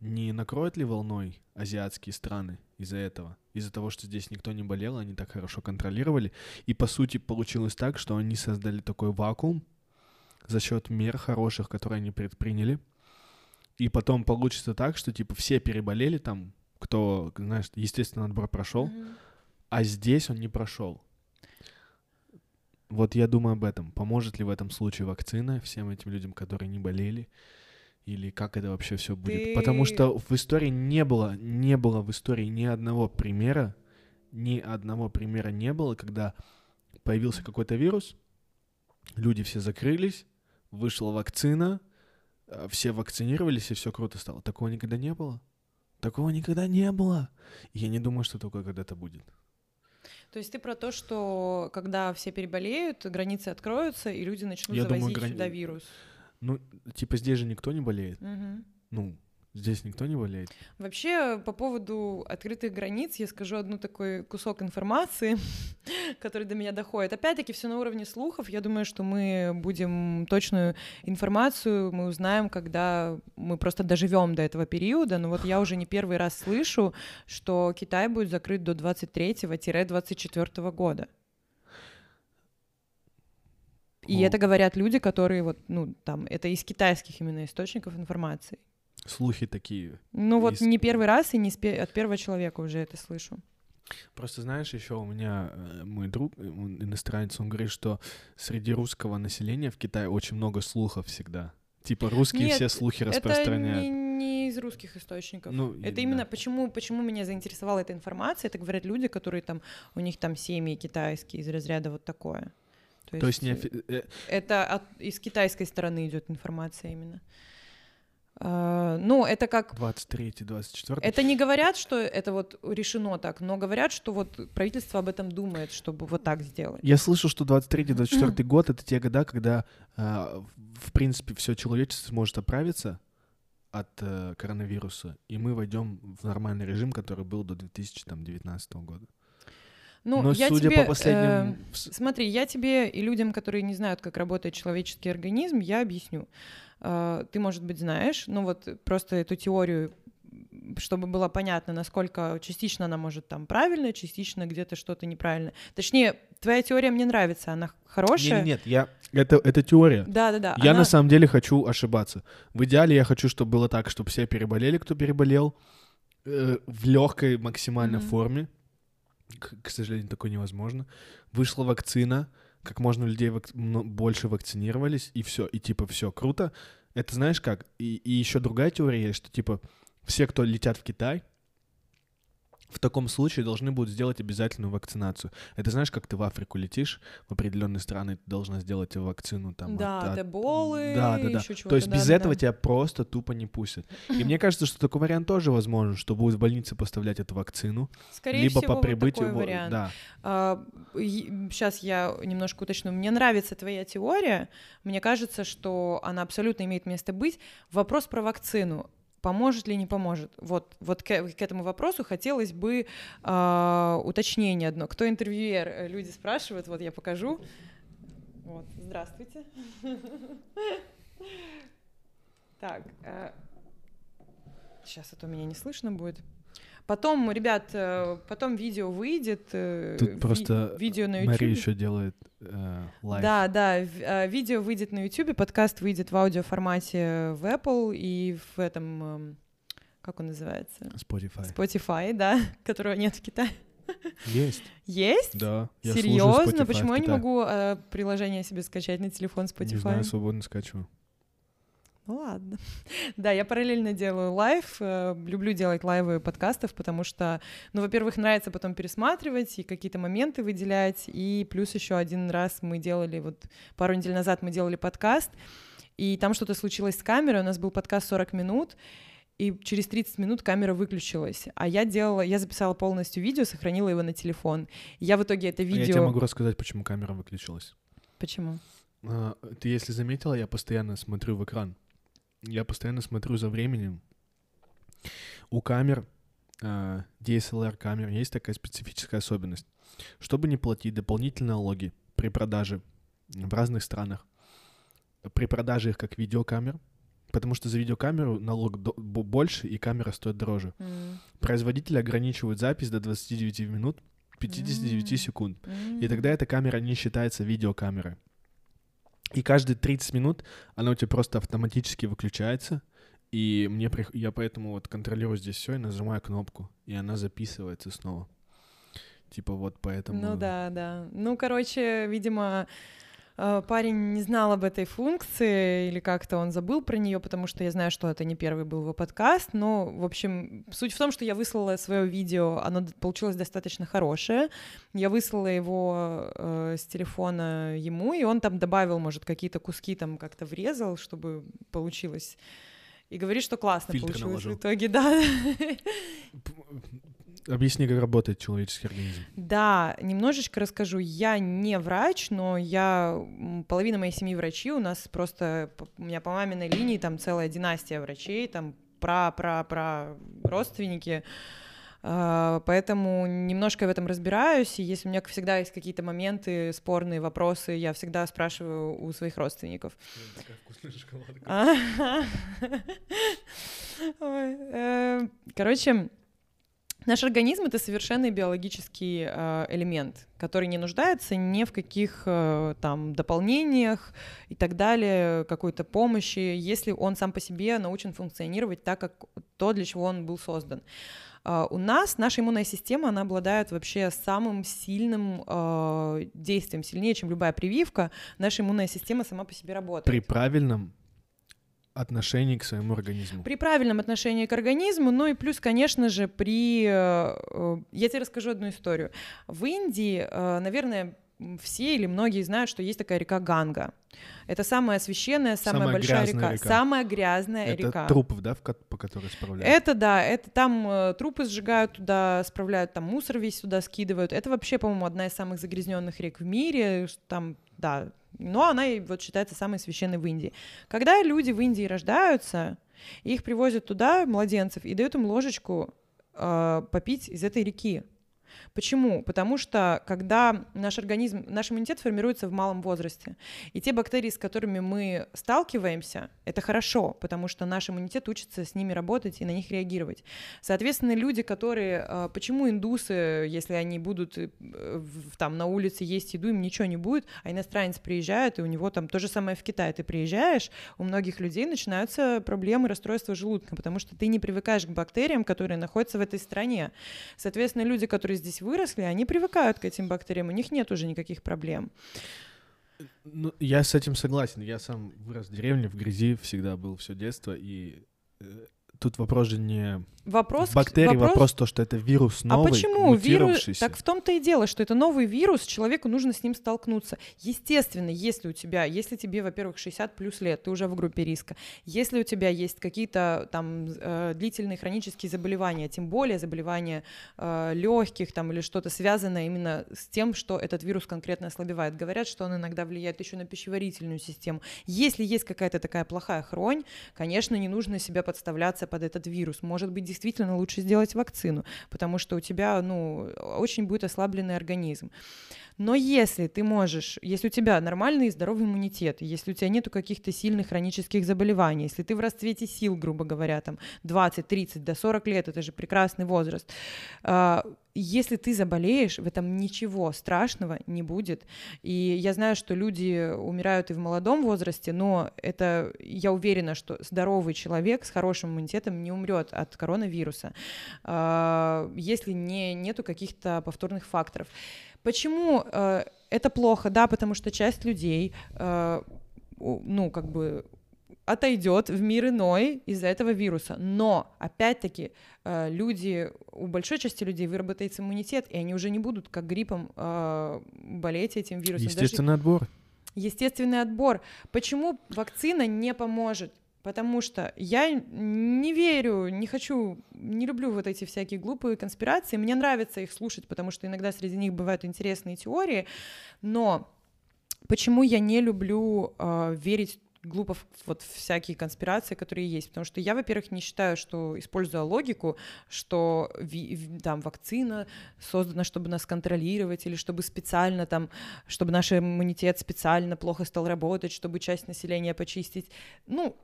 не накроет ли волной азиатские страны из-за этого? Из-за того, что здесь никто не болел, они так хорошо контролировали. И, по сути, получилось так, что они создали такой вакуум за счет мер хороших, которые они предприняли. И потом получится так, что, типа, все переболели там, кто, знаешь, естественно, отбор прошел, а здесь он не прошел. Вот я думаю об этом. Поможет ли в этом случае вакцина всем этим людям, которые не болели? Или как это вообще все будет? Потому что в истории не было в истории ни одного примера не было, когда появился какой-то вирус, люди все закрылись, вышла вакцина, все вакцинировались, и все круто стало. Такого никогда не было. Я не думаю, что такое когда-то будет. То есть ты про то, что когда все переболеют, границы откроются, и люди начнут завозить сюда вирус? Ну, типа здесь же никто не болеет. Угу. Ну, здесь никто не болеет. Вообще, по поводу открытых границ я скажу одну такой кусок информации, который до меня доходит. Опять-таки, все на уровне слухов. Я думаю, что мы будем точную информацию, мы узнаем, когда мы просто доживем до этого периода. Но вот я уже не первый раз слышу, что Китай будет закрыт до 23-24 года. И это говорят люди, которые вот, ну, там, это из китайских именно источников информации. Слухи такие. Ну вот не первый раз и не от первого человека уже это слышу. Просто знаешь, еще у меня мой друг, он иностранец, он говорит, что среди русского населения в Китае очень много слухов всегда. Типа русские все слухи распространяют. Это не из русских источников. Ну, это именно почему меня заинтересовала эта информация. Это говорят люди, которые там, у них там семьи китайские, из разряда вот такое. То есть это из китайской стороны идет информация именно. Ну, это как... 23-24. Это не говорят, что это вот решено так, но говорят, что вот правительство об этом думает, чтобы вот так сделать. Я слышал, что 23-24 год — это те года, когда, в принципе, все человечество сможет оправиться от коронавируса, и мы войдем в нормальный режим, который был до 2019 года. Но я судя тебе, по последним... смотри, я тебе и людям, которые не знают, как работает человеческий организм, я объясню. Ты, может быть, знаешь, но вот просто эту теорию, чтобы было понятно, насколько частично она может там правильно, частично где-то что-то неправильно. Точнее, твоя теория мне нравится, она хорошая. Это теория. Да. Я на самом деле хочу ошибаться. В идеале я хочу, чтобы было так, чтобы все переболели, кто переболел, в легкой максимальной форме. К сожалению, такое невозможно. Вышла вакцина, как можно людей больше вакцинировались, и все, и типа все круто. Это знаешь как? И еще другая теория есть, что типа все, кто летят в Китай, в таком случае должны будут сделать обязательную вакцинацию. Это знаешь, как ты в Африку летишь, в определенные страны ты должна сделать вакцину там. Да, от Эболы, да. еще чего-то. То есть без этого тебя просто тупо не пустят. И мне кажется, что такой вариант тоже возможен, что будут в больнице поставлять эту вакцину. Скорее всего, по прибытию вот такой вариант. Да. Сейчас я немножко уточню. Мне нравится твоя теория. Мне кажется, что она абсолютно имеет место быть. Вопрос про вакцину. Поможет ли, не поможет? Вот к этому вопросу хотелось бы уточнение одно. Кто интервьюер? Люди спрашивают, вот я покажу. Вот, здравствуйте. Так, сейчас это у меня не слышно будет. Потом, ребят, потом видео выйдет. Тут просто видео на YouTube. Мэри еще делает лайв. Да, видео выйдет на YouTube, подкаст выйдет в аудиоформате в Apple и в этом, как он называется? Spotify, да, которого нет в Китае. Есть. Есть? Да. Серьезно? Почему я не могу приложение себе скачать на телефон Spotify? Не знаю, свободно скачиваю. Ну ладно. Да, я параллельно делаю лайв. Люблю делать лайвы подкастов, потому что, во-первых, нравится потом пересматривать и какие-то моменты выделять. И плюс еще один раз мы делали, пару недель назад мы делали подкаст, и там что-то случилось с камерой. У нас был подкаст 40 минут, и через 30 минут камера выключилась. А я записала полностью видео, сохранила его на телефон. И я в итоге это видео... Я тебе могу рассказать, почему камера выключилась. Почему? Ты, если заметила, я постоянно смотрю в экран. Я постоянно смотрю за временем. У камер, DSLR-камер, есть такая специфическая особенность. Чтобы не платить дополнительные налоги при продаже в разных странах, при продаже их как видеокамер, потому что за видеокамеру налог больше и камера стоит дороже. Производители ограничивают запись до 29 минут, 59 секунд. И тогда эта камера не считается видеокамерой. И каждые 30 минут она у тебя просто автоматически выключается, и я поэтому контролирую здесь все и нажимаю кнопку, и она записывается снова. Поэтому... Да. Видимо, парень не знал об этой функции, или как-то он забыл про нее, потому что я знаю, что это не первый был его подкаст, но, в общем, суть в том, что я выслала свое видео, оно получилось достаточно хорошее, я выслала его с телефона ему, и он там добавил, может, какие-то куски там как-то врезал, чтобы получилось, и говорит, что классно фильтр получилось наложил. В итоге, да. Объясни, как работает человеческий организм. Да, немножечко расскажу. Я не врач, но половина моей семьи врачи. У нас просто, у меня по маминой линии там целая династия врачей, там пра-пра-пра родственники. Поэтому немножко в этом разбираюсь, и если у меня всегда есть какие-то моменты, спорные вопросы, я всегда спрашиваю у своих родственников. Такая вкусная шоколадка. Короче... Наш организм — это совершенный биологический элемент, который не нуждается ни в каких там дополнениях и так далее, какой-то помощи, если он сам по себе научен функционировать так, как то, для чего он был создан. У нас наша иммунная система, она обладает вообще самым сильным действием, сильнее, чем любая прививка. Наша иммунная система сама по себе работает. При правильном отношении к своему организму. При правильном отношении к организму, ну и плюс, конечно же, Я тебе расскажу одну историю. В Индии, наверное, все или многие знают, что есть такая река Ганга. Это самая священная, самая большая река. Самая грязная река. Это трупов, да, по которой справляют? Это там трупы сжигают туда, справляют, там мусор весь сюда скидывают. Это вообще, по-моему, одна из самых загрязненных рек в мире, там, да, но она считается самой священной в Индии. Когда люди в Индии рождаются, их привозят туда, младенцев, и дают им ложечку попить из этой реки. Почему? Потому что когда наш иммунитет формируется в малом возрасте, и те бактерии, с которыми мы сталкиваемся, это хорошо, потому что наш иммунитет учится с ними работать и на них реагировать. Соответственно, люди, которые... Почему индусы, если они будут там на улице есть еду, им ничего не будет, а иностранец приезжает, и у него там то же самое в Китае. Ты приезжаешь, у многих людей начинаются проблемы, расстройства желудка, потому что ты не привыкаешь к бактериям, которые находятся в этой стране. Соответственно, люди, которые здесь выросли, они привыкают к этим бактериям, у них нет уже никаких проблем. Я с этим согласен. Я сам вырос в деревне, в грязи всегда был все детство, и тут вопрос же не Вопрос то, что это вирус новый, мутировавшийся. Так в том-то и дело, что это новый вирус, человеку нужно с ним столкнуться. Естественно, если тебе, во-первых, 60 плюс лет, ты уже в группе риска. Если у тебя есть какие-то там длительные хронические заболевания, тем более заболевания легких там, или что-то связанное именно с тем, что этот вирус конкретно ослабевает. Говорят, что он иногда влияет еще на пищеварительную систему. Если есть какая-то такая плохая хронь, конечно, не нужно себя подставляться под этот вирус. Может быть, действительно лучше сделать вакцину, потому что у тебя, очень будет ослабленный организм. Но если у тебя нормальный и здоровый иммунитет, если у тебя нету каких-то сильных хронических заболеваний, если ты в расцвете сил, грубо говоря, там 20, 30, до 40 лет, это же прекрасный возраст, если ты заболеешь, в этом ничего страшного не будет. И я знаю, что люди умирают и в молодом возрасте, но это, я уверена, что здоровый человек с хорошим иммунитетом не умрет от коронавируса, если нету каких-то повторных факторов. Почему это плохо? Да, потому что часть людей, отойдет в мир иной из-за этого вируса. Но, опять-таки, у большой части людей выработается иммунитет, и они уже не будут, как гриппом, болеть этим вирусом. Естественный отбор. Почему вакцина не поможет? Потому что я не верю, не хочу, не люблю вот эти всякие глупые конспирации. Мне нравится их слушать, потому что иногда среди них бывают интересные теории. Но почему я не люблю верить глупо всякие конспирации, которые есть, потому что я, во-первых, не считаю, что, используя логику, что вакцина создана, чтобы нас контролировать, или чтобы специально чтобы наш иммунитет специально плохо стал работать, чтобы часть населения почистить,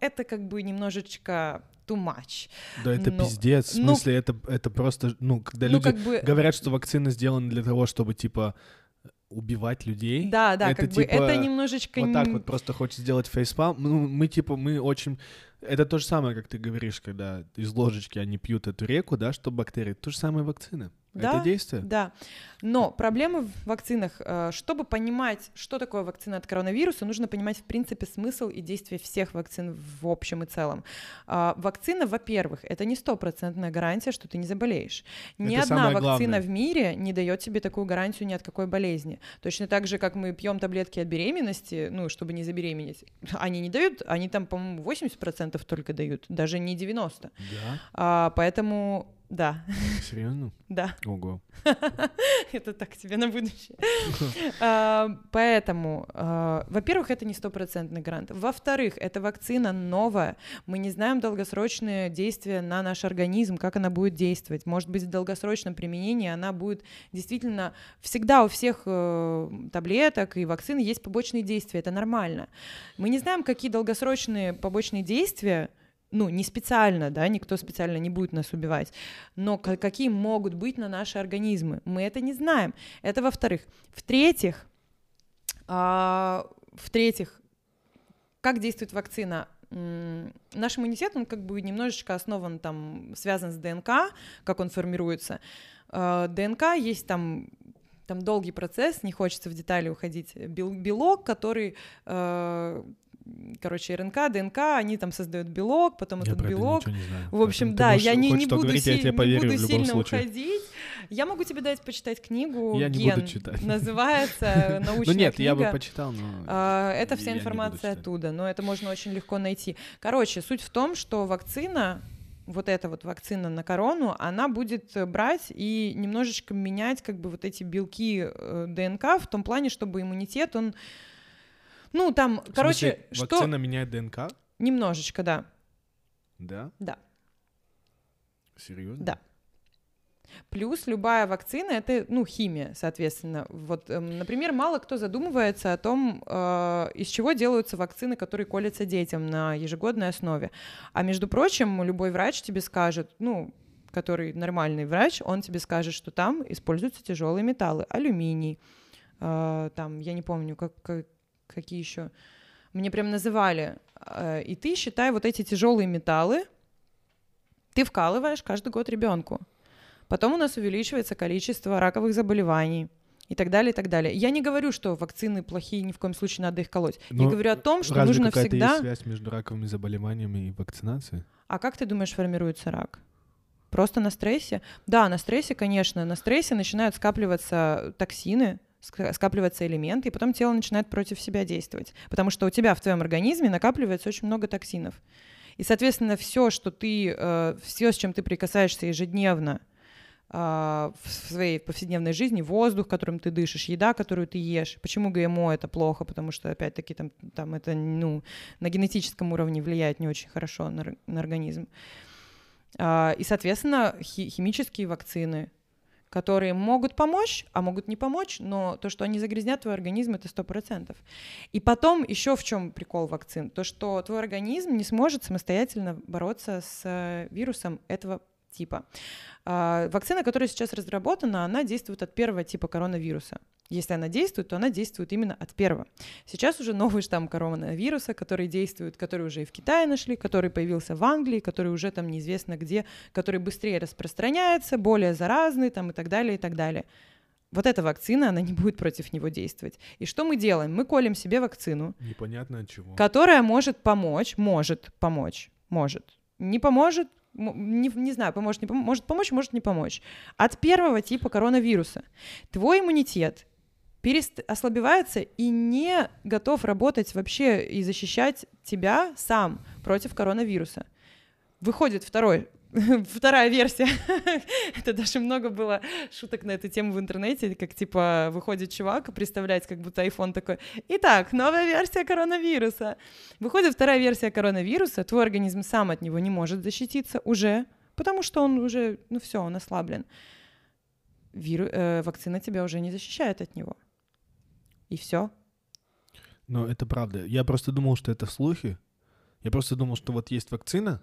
это как бы немножечко too much. Да, это пиздец, в смысле, это просто, когда люди говорят, что вакцина сделана для того, чтобы, убивать людей. Да, это, это немножечко... Вот так просто хочется сделать фейспалм. Мы очень... Это то же самое, как ты говоришь, когда из ложечки они пьют эту реку, да, чтобы бактерии. То же самое вакцины. Да, это действие. Да, но проблема в вакцинах. Чтобы понимать, что такое вакцина от коронавируса, нужно понимать, в принципе, смысл и действие всех вакцин в общем и целом. Вакцина, во-первых, это не 100% гарантия, что ты не заболеешь. Ни это одна вакцина главное в мире не дает тебе такую гарантию ни от какой болезни. Точно так же, как мы пьем таблетки от беременности, чтобы не забеременеть, они не дают, они там, по-моему, 80% только дают, даже не 90%. Да. Поэтому... Да. Серьезно? Да. Ого. Это так тебе на будущее. Поэтому, во-первых, это не 100% гарант. Во-вторых, эта вакцина новая. Мы не знаем долгосрочные действия на наш организм, как она будет действовать. Может быть, в долгосрочном применении она будет действительно... Всегда у всех таблеток и вакцин есть побочные действия. Это нормально. Мы не знаем, какие долгосрочные побочные действия, не специально, да, никто специально не будет нас убивать, но какие могут быть на наши организмы, мы это не знаем. Это во-вторых. В-третьих, как действует вакцина? Наш иммунитет, он как бы немножечко основан, связан с ДНК, как он формируется. ДНК есть там долгий процесс, не хочется в детали уходить, белок, который... РНК, ДНК, они создают белок, потом этот белок. В общем, я не буду сильно уходить. Я могу тебе дать почитать книгу. Я не буду читать. Называется научная книга. Я бы почитал, но... Это вся информация оттуда, но это можно очень легко найти. Суть в том, что вакцина... Вот эта вакцина на корону, она будет брать и немножечко менять эти белки ДНК в том плане, чтобы иммунитет, он... В смысле, вакцина меняет ДНК? Немножечко, да. Да? Да. Серьезно? Да. Плюс любая вакцина — это, химия, соответственно. Например, мало кто задумывается о том, из чего делаются вакцины, которые колются детям на ежегодной основе. А, между прочим, любой врач тебе скажет, который нормальный врач, он тебе скажет, что там используются тяжелые металлы, алюминий, я не помню, какие еще? Мне прям называли. И ты, считай, вот эти тяжелые металлы ты вкалываешь каждый год ребенку. Потом у нас увеличивается количество раковых заболеваний и так далее, и так далее. Я не говорю, что вакцины плохие, ни в коем случае надо их колоть. Я говорю о том, что нужно всегда... Разве какая-то есть связь между раковыми заболеваниями и вакцинацией? А как ты думаешь, формируется рак? Просто на стрессе? Да, на стрессе, конечно. На стрессе начинают скапливаться токсины, скапливаются элементы, и потом тело начинает против себя действовать. Потому что у тебя в твоем организме накапливается очень много токсинов. И, соответственно, все, с чем ты прикасаешься ежедневно в своей повседневной жизни, воздух, которым ты дышишь, еда, которую ты ешь. Почему ГМО это плохо? Потому что, опять-таки, там это на генетическом уровне влияет не очень хорошо на организм. И, соответственно, химические вакцины, которые могут помочь, а могут не помочь, но то, что они загрязнят твой организм, это 100%. И потом еще в чем прикол вакцин? То, что твой организм не сможет самостоятельно бороться с вирусом этого типа. Вакцина, которая сейчас разработана, она действует от первого типа коронавируса. Если она действует, то она действует именно от первого. Сейчас уже новый штамм коронавируса, который действует, который уже и в Китае нашли, который появился в Англии, который уже там неизвестно где, который быстрее распространяется, более заразный там, и так далее, и так далее. Вот эта вакцина, она не будет против него действовать. И что мы делаем? Мы колем себе вакцину, непонятно от чего, которая может помочь. Не поможет, не знаю, поможет, не поможет, может помочь, может не помочь. От первого типа коронавируса твой иммунитет ослабевается и не готов работать вообще и защищать тебя сам против коронавируса. Выходит вторая версия. Это даже много было шуток на эту тему в интернете, как типа выходит чувак, представляете, как будто iPhone такой. Итак, новая версия коронавируса. Выходит вторая версия коронавируса, твой организм сам от него не может защититься уже, потому что он уже, он ослаблен. Вакцина тебя уже не защищает от него. И все. Но это правда. Я просто думал, что это слухи. Я просто думал, что вот есть вакцина,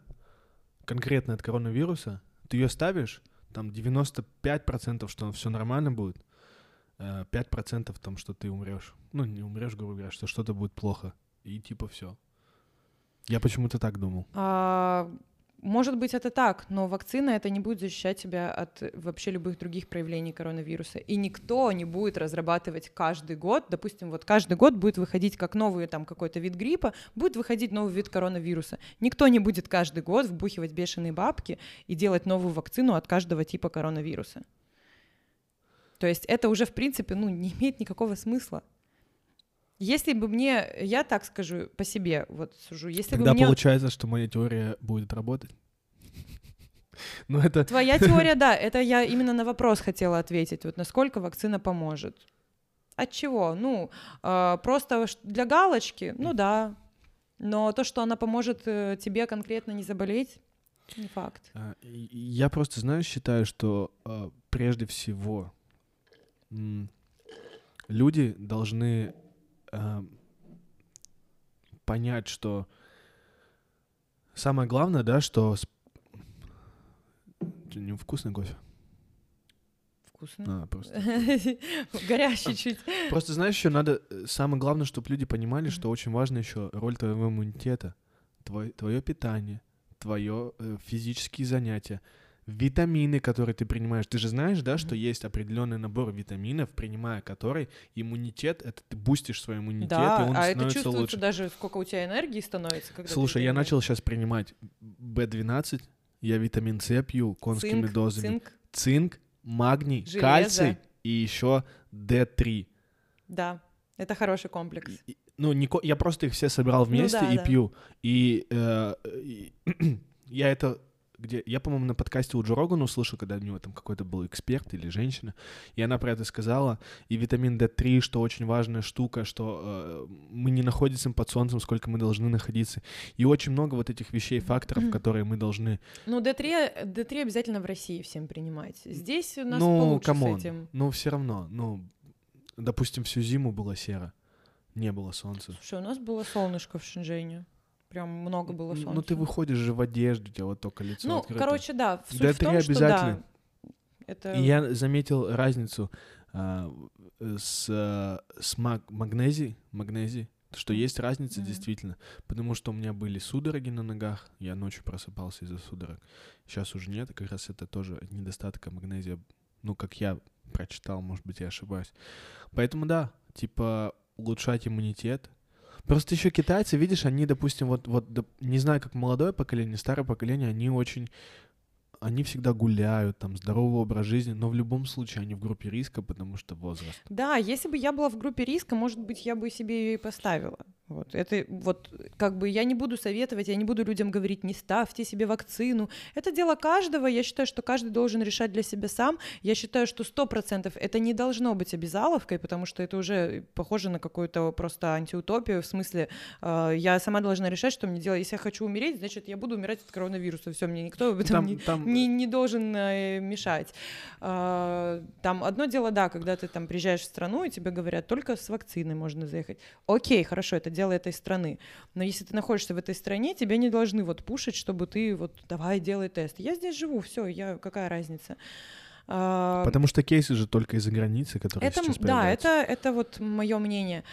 конкретно от коронавируса, ты ее ставишь, там 95%, что все нормально будет, 5% там, что ты умрешь. Не умрешь, грубо говоря, что что-то будет плохо. И типа все. Я почему-то так думал. Может быть, это так, но вакцина это не будет защищать тебя от вообще любых других проявлений коронавируса. И никто не будет разрабатывать каждый год, допустим, вот каждый год будет выходить как новый там какой-то вид гриппа, будет выходить новый вид коронавируса. Никто не будет каждый год вбухивать бешеные бабки и делать новую вакцину от каждого типа коронавируса. То есть это уже, в принципе, не имеет никакого смысла. Если бы мне, я так скажу по себе, вот сужу, если тогда бы мне... Тогда получается, что моя теория будет работать? Твоя теория, да, это я именно на вопрос хотела ответить, вот насколько вакцина поможет. От чего? Просто для галочки, да, но то, что она поможет тебе конкретно не заболеть, не факт. Я просто, считаю, что прежде всего люди должны... понять, что самое главное, да, что вкусный кофе. Вкусный? Просто. Горящий чуть. Просто, еще надо... Самое главное, чтобы люди понимали, что очень важна еще роль твоего иммунитета, твое питание, твои физические занятия, витамины, которые ты принимаешь. Ты же знаешь, да, что есть определенный набор витаминов, принимая который иммунитет, это ты бустишь свой иммунитет, да, и он становится лучше. Да, а это чувствуется даже, сколько у тебя энергии становится. Когда слушай, я начал сейчас принимать B12, я витамин С пью конскими дозами. Цинк, магний, железо, кальций и еще D3. Да, это хороший комплекс. Я просто их все собрал вместе пью. И я это... Я, по-моему, на подкасте у Джо Рогана услышал, когда у него там какой-то был эксперт или женщина, и она про это сказала, и витамин D3, что очень важная штука, что мы не находимся под солнцем, сколько мы должны находиться, и очень много вот этих вещей, факторов, которые мы должны... D3 обязательно в России всем принимать, здесь у нас получше камон, с этим. Все равно, допустим, всю зиму было серо, не было солнца. Слушай, у нас было солнышко в Шэньчжэне. Прям много было солнца. Ты выходишь же в одежде, у тебя вот только лицо открыто. Да, в суть D3 в том, что да. Это... И я заметил разницу с магнезией, что есть разница действительно, потому что у меня были судороги на ногах, я ночью просыпался из-за судорог. Сейчас уже нет, как раз это тоже недостаток магнезия, как я прочитал, может быть, я ошибаюсь. Поэтому да, улучшать иммунитет. Просто еще китайцы, видишь, они, допустим, не знаю, как молодое поколение, старое поколение, они очень они всегда гуляют, там, здоровый образ жизни, но в любом случае они в группе риска, потому что возраст. Да, если бы я была в группе риска, может быть, я бы себе ее и поставила. Вот. Это вот как бы я не буду советовать, я не буду людям говорить, не ставьте себе вакцину. Это дело каждого, я считаю, что каждый должен решать для себя сам. Я считаю, что 100% это не должно быть обязаловкой, потому что это уже похоже на какую-то просто антиутопию, в смысле, я сама должна решать, что мне делать. Если я хочу умереть, значит, я буду умирать от коронавируса, все, мне никто об этом не должен мешать. Там одно дело, да, когда ты там приезжаешь в страну, и тебе говорят, только с вакциной можно заехать. Окей, хорошо, это дело этой страны. Но если ты находишься в этой стране, тебя не должны вот пушить, чтобы ты вот давай делай тест. Я здесь живу, все, я какая разница. Потому что кейсы же только из-за границы, которые это, сейчас появляются. Да, это вот мое мнение.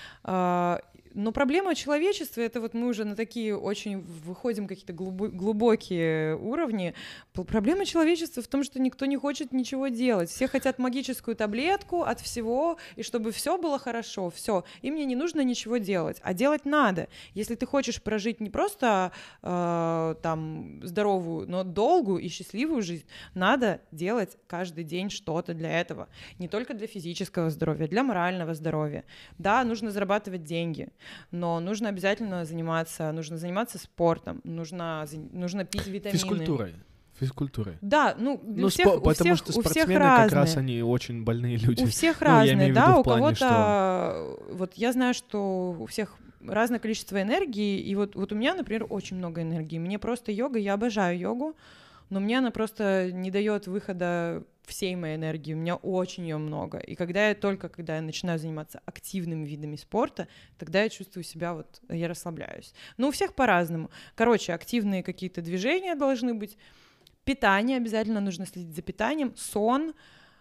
Но проблема человечества, это вот мы уже на такие очень выходим какие-то глубокие уровни. Проблема человечества в том, что никто не хочет ничего делать. Все хотят магическую таблетку от всего, и чтобы все было хорошо, все. Им не нужно ничего делать, а делать надо. Если ты хочешь прожить не просто там здоровую, но долгую и счастливую жизнь, надо делать каждый день что-то для этого. Не только для физического здоровья, для морального здоровья. Да, нужно зарабатывать деньги, но нужно обязательно заниматься, нужно заниматься спортом, нужно пить витамины. Физкультурой. Да, ну всех, потому всех, что спортсмены как раз они очень больные люди. У всех разные, да, у кого-то... Что... Вот я знаю, что у всех разное количество энергии, и вот у меня, например, очень много энергии. Мне просто йога, я обожаю йогу, но мне она просто не дает выхода всей моей энергии, у меня очень ее много. И когда я начинаю заниматься активными видами спорта, тогда я чувствую себя, вот, я расслабляюсь. Но у всех по-разному. Короче, активные какие-то движения должны быть, питание обязательно, нужно следить за питанием, сон.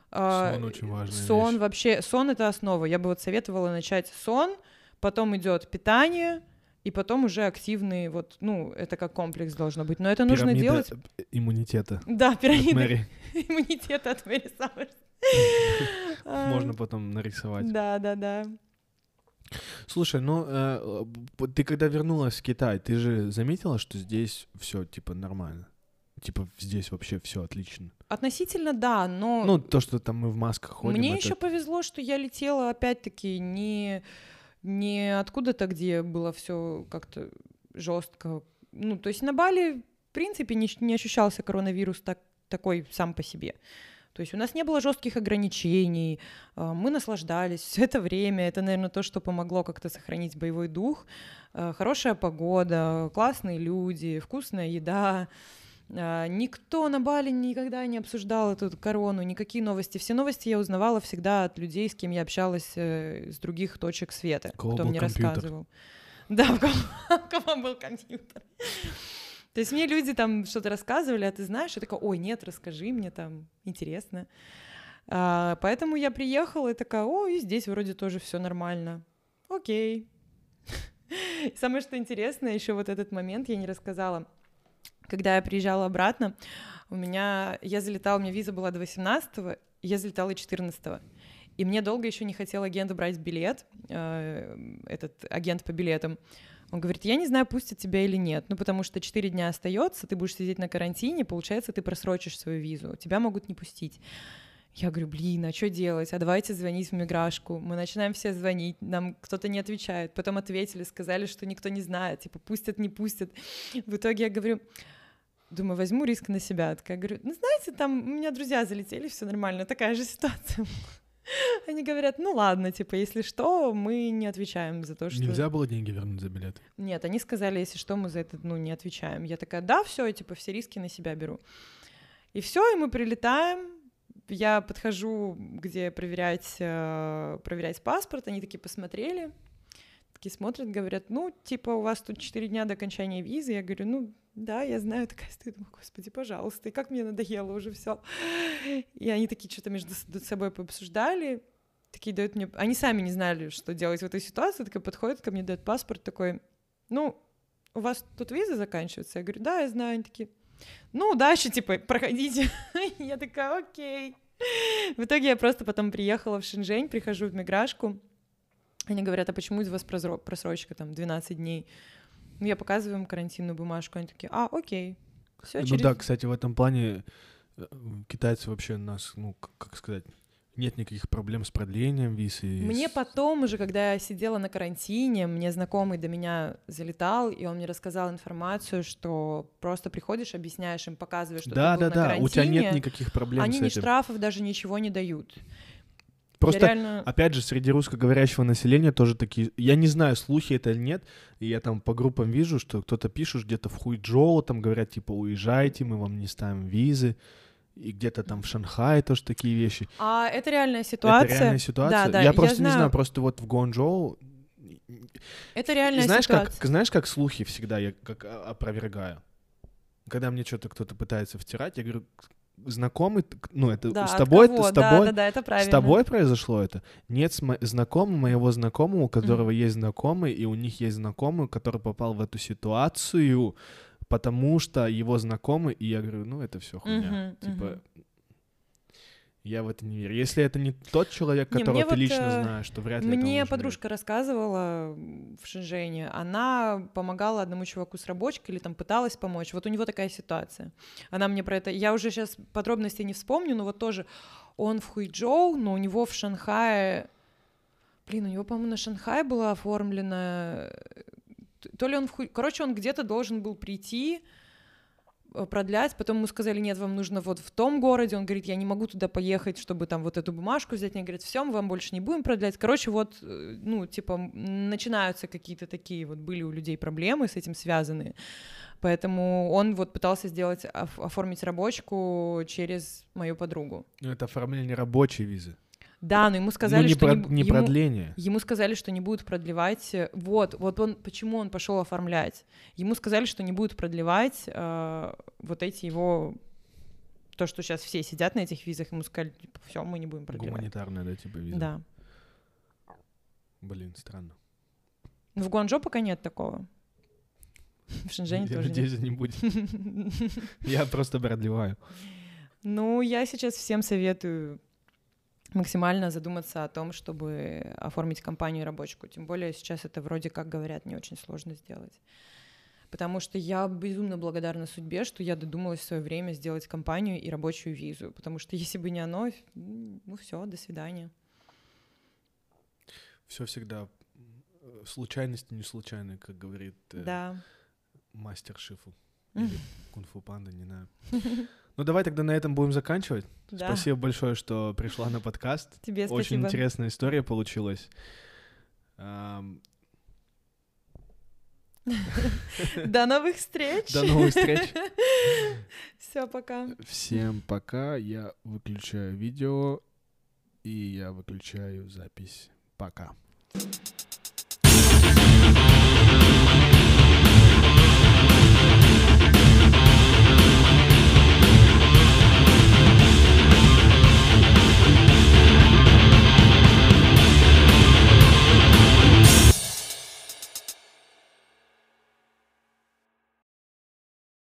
Сон очень важная вещь. Вообще, сон — это основа. Я бы вот советовала начать сон, потом идет питание, и потом уже активный, вот, это как комплекс должно быть. Но это пирамида нужно делать... иммунитета. Да, пирамида иммунитета от Мэри Саммерс. Можно потом нарисовать. Да. Слушай, ты когда вернулась в Китай, ты же заметила, что здесь все типа нормально? Типа здесь вообще все отлично? Относительно, да, но... то, что там мы в масках ходим... Мне еще повезло, что я летела, опять-таки, не откуда-то, где было все как-то жестко. То есть на Бали, в принципе, не ощущался коронавирус такой сам по себе. То есть у нас не было жестких ограничений, мы наслаждались все это время. Это, наверное, то, что помогло как-то сохранить боевой дух. Хорошая погода, классные люди, вкусная еда. Никто на Бали никогда не обсуждал эту корону, никакие новости. Все новости я узнавала всегда от людей, с кем я общалась с других точек света, кто мне рассказывал. Да, у кого был компьютер. То есть мне люди там что-то рассказывали, а ты знаешь, я такая, ой, нет, расскажи мне, там, интересно. Поэтому я приехала и такая, и здесь вроде тоже все нормально. Окей. Самое, что интересное, еще вот этот момент я не рассказала. Когда я приезжала обратно, у меня виза была до 18-го, я залетала 14-го. И мне долго еще не хотел агент брать билет, этот агент по билетам. Он говорит, я не знаю, пустят тебя или нет, потому что 4 дня остается, ты будешь сидеть на карантине, получается, ты просрочишь свою визу, тебя могут не пустить. Я говорю, а что делать? А давайте звонить в миграшку. Мы начинаем все звонить, нам кто-то не отвечает. Потом ответили, сказали, что никто не знает, пустят, не пустят. В итоге я говорю, думаю, возьму риск на себя. Такая говорю, знаете, там у меня друзья залетели, все нормально, такая же ситуация. Они говорят, ладно, если что, мы не отвечаем за то, что... Нельзя было деньги вернуть за билет? Нет, они сказали, если что, мы за это, не отвечаем. Я такая, да, все, все риски на себя беру. И все, и мы прилетаем. Я подхожу, где проверять паспорт, они такие посмотрели, такие смотрят, говорят, у вас тут 4 дня до окончания визы. Я говорю, да, я знаю, такая стыд, господи, пожалуйста, и как мне надоело уже все. И они такие что-то между собой пообсуждали, такие дают мне, они сами не знали, что делать в этой ситуации, такая подходит ко мне, дает паспорт, такой, у вас тут виза заканчивается? Я говорю, да, я знаю, они такие... удачи, проходите. Я такая, окей. В итоге я просто потом приехала в Шэньчжэнь, прихожу в миграшку. Они говорят, а почему у вас просрочка, 12 дней? Я показываю им карантинную бумажку. Они такие, окей. Все, через... Да, кстати, в этом плане китайцы вообще нас, ну, как сказать, нет никаких проблем с продлением виз. Мне потом уже, когда я сидела на карантине, мне знакомый до меня залетал, и он мне рассказал информацию, что просто приходишь, объясняешь им, показываешь, что ты был на карантине. Да, у тебя нет никаких проблем с этим. Они ни штрафов, даже ничего не дают. Просто, реально... опять же, среди русскоговорящего населения тоже такие... Я не знаю, слухи это или нет, и я там по группам вижу, что кто-то пишет где-то в Хуэйчжоу, там говорят, типа, уезжайте, мы вам не ставим визы, и где-то там в Шанхае тоже такие вещи. А это реальная ситуация? Это реальная ситуация? Да, я просто не знаю, просто вот в Гуанчжоу... Это реальная ситуация. Знаешь, как слухи всегда я как опровергаю? Когда мне что-то кто-то пытается втирать, я говорю... Знакомый, ну, это да, с тобой произошло это? Нет, знакомый моего знакомого, у которого есть знакомый, и у них есть знакомый, который попал в эту ситуацию, потому что его знакомый, и я говорю, ну, это все хуйня. Типа, я в это не верю. Если это не тот человек, которого ты вот лично знаешь, то вряд ли это Мне подружка верить. Рассказывала в Шэньчжэне, она помогала одному чуваку с рабочкой или там пыталась помочь. Вот у него такая ситуация. Она мне про это... Я уже сейчас подробностей не вспомню, но вот тоже он в Хуэйчжоу, но у него в Шанхае... Блин, у него, по-моему, на Шанхае была оформлена... То ли он в Хуэйчжоу... Короче, он где-то должен был прийти... продлять, потом ему сказали, нет, вам нужно вот в том городе, он говорит, я не могу туда поехать, чтобы там вот эту бумажку взять, они говорят, все, мы вам больше не будем продлять, короче, вот, ну, типа, начинаются какие-то такие, вот были у людей проблемы с этим связаны, поэтому он вот пытался сделать, оформить рабочку через мою подругу. Ну, это оформление рабочей визы. Да, но ему сказали, ну, продление. Ему сказали, что не будут продлевать. Вот он, почему он пошел оформлять. Ему сказали, что не будут продлевать вот эти его, то, что сейчас все сидят на этих визах, ему сказали, типа, все, мы не будем продлевать. Гуманитарная, да, типа виза. Да. Блин, странно. В Гуанчжоу пока нет такого. В Шэньчжэне тоже нет. Здесь не будет. Я просто продлеваю. Ну, я сейчас всем советую максимально задуматься о том, чтобы оформить компанию и рабочку. Тем более сейчас это вроде как, говорят, не очень сложно сделать. Потому что я безумно благодарна судьбе, что я додумалась в свое время сделать компанию и рабочую визу. Потому что если бы не оно, ну все, до свидания. Все всегда случайности не случайны, как говорит мастер Шифу. Или кунг-фу панда, не знаю. Ну, давай тогда на этом будем заканчивать. Да. Спасибо большое, что пришла на подкаст. Тебе спасибо. Очень интересная история получилась. До новых встреч! До новых встреч! Все, пока. Всем пока. Я выключаю видео и я выключаю запись. Пока.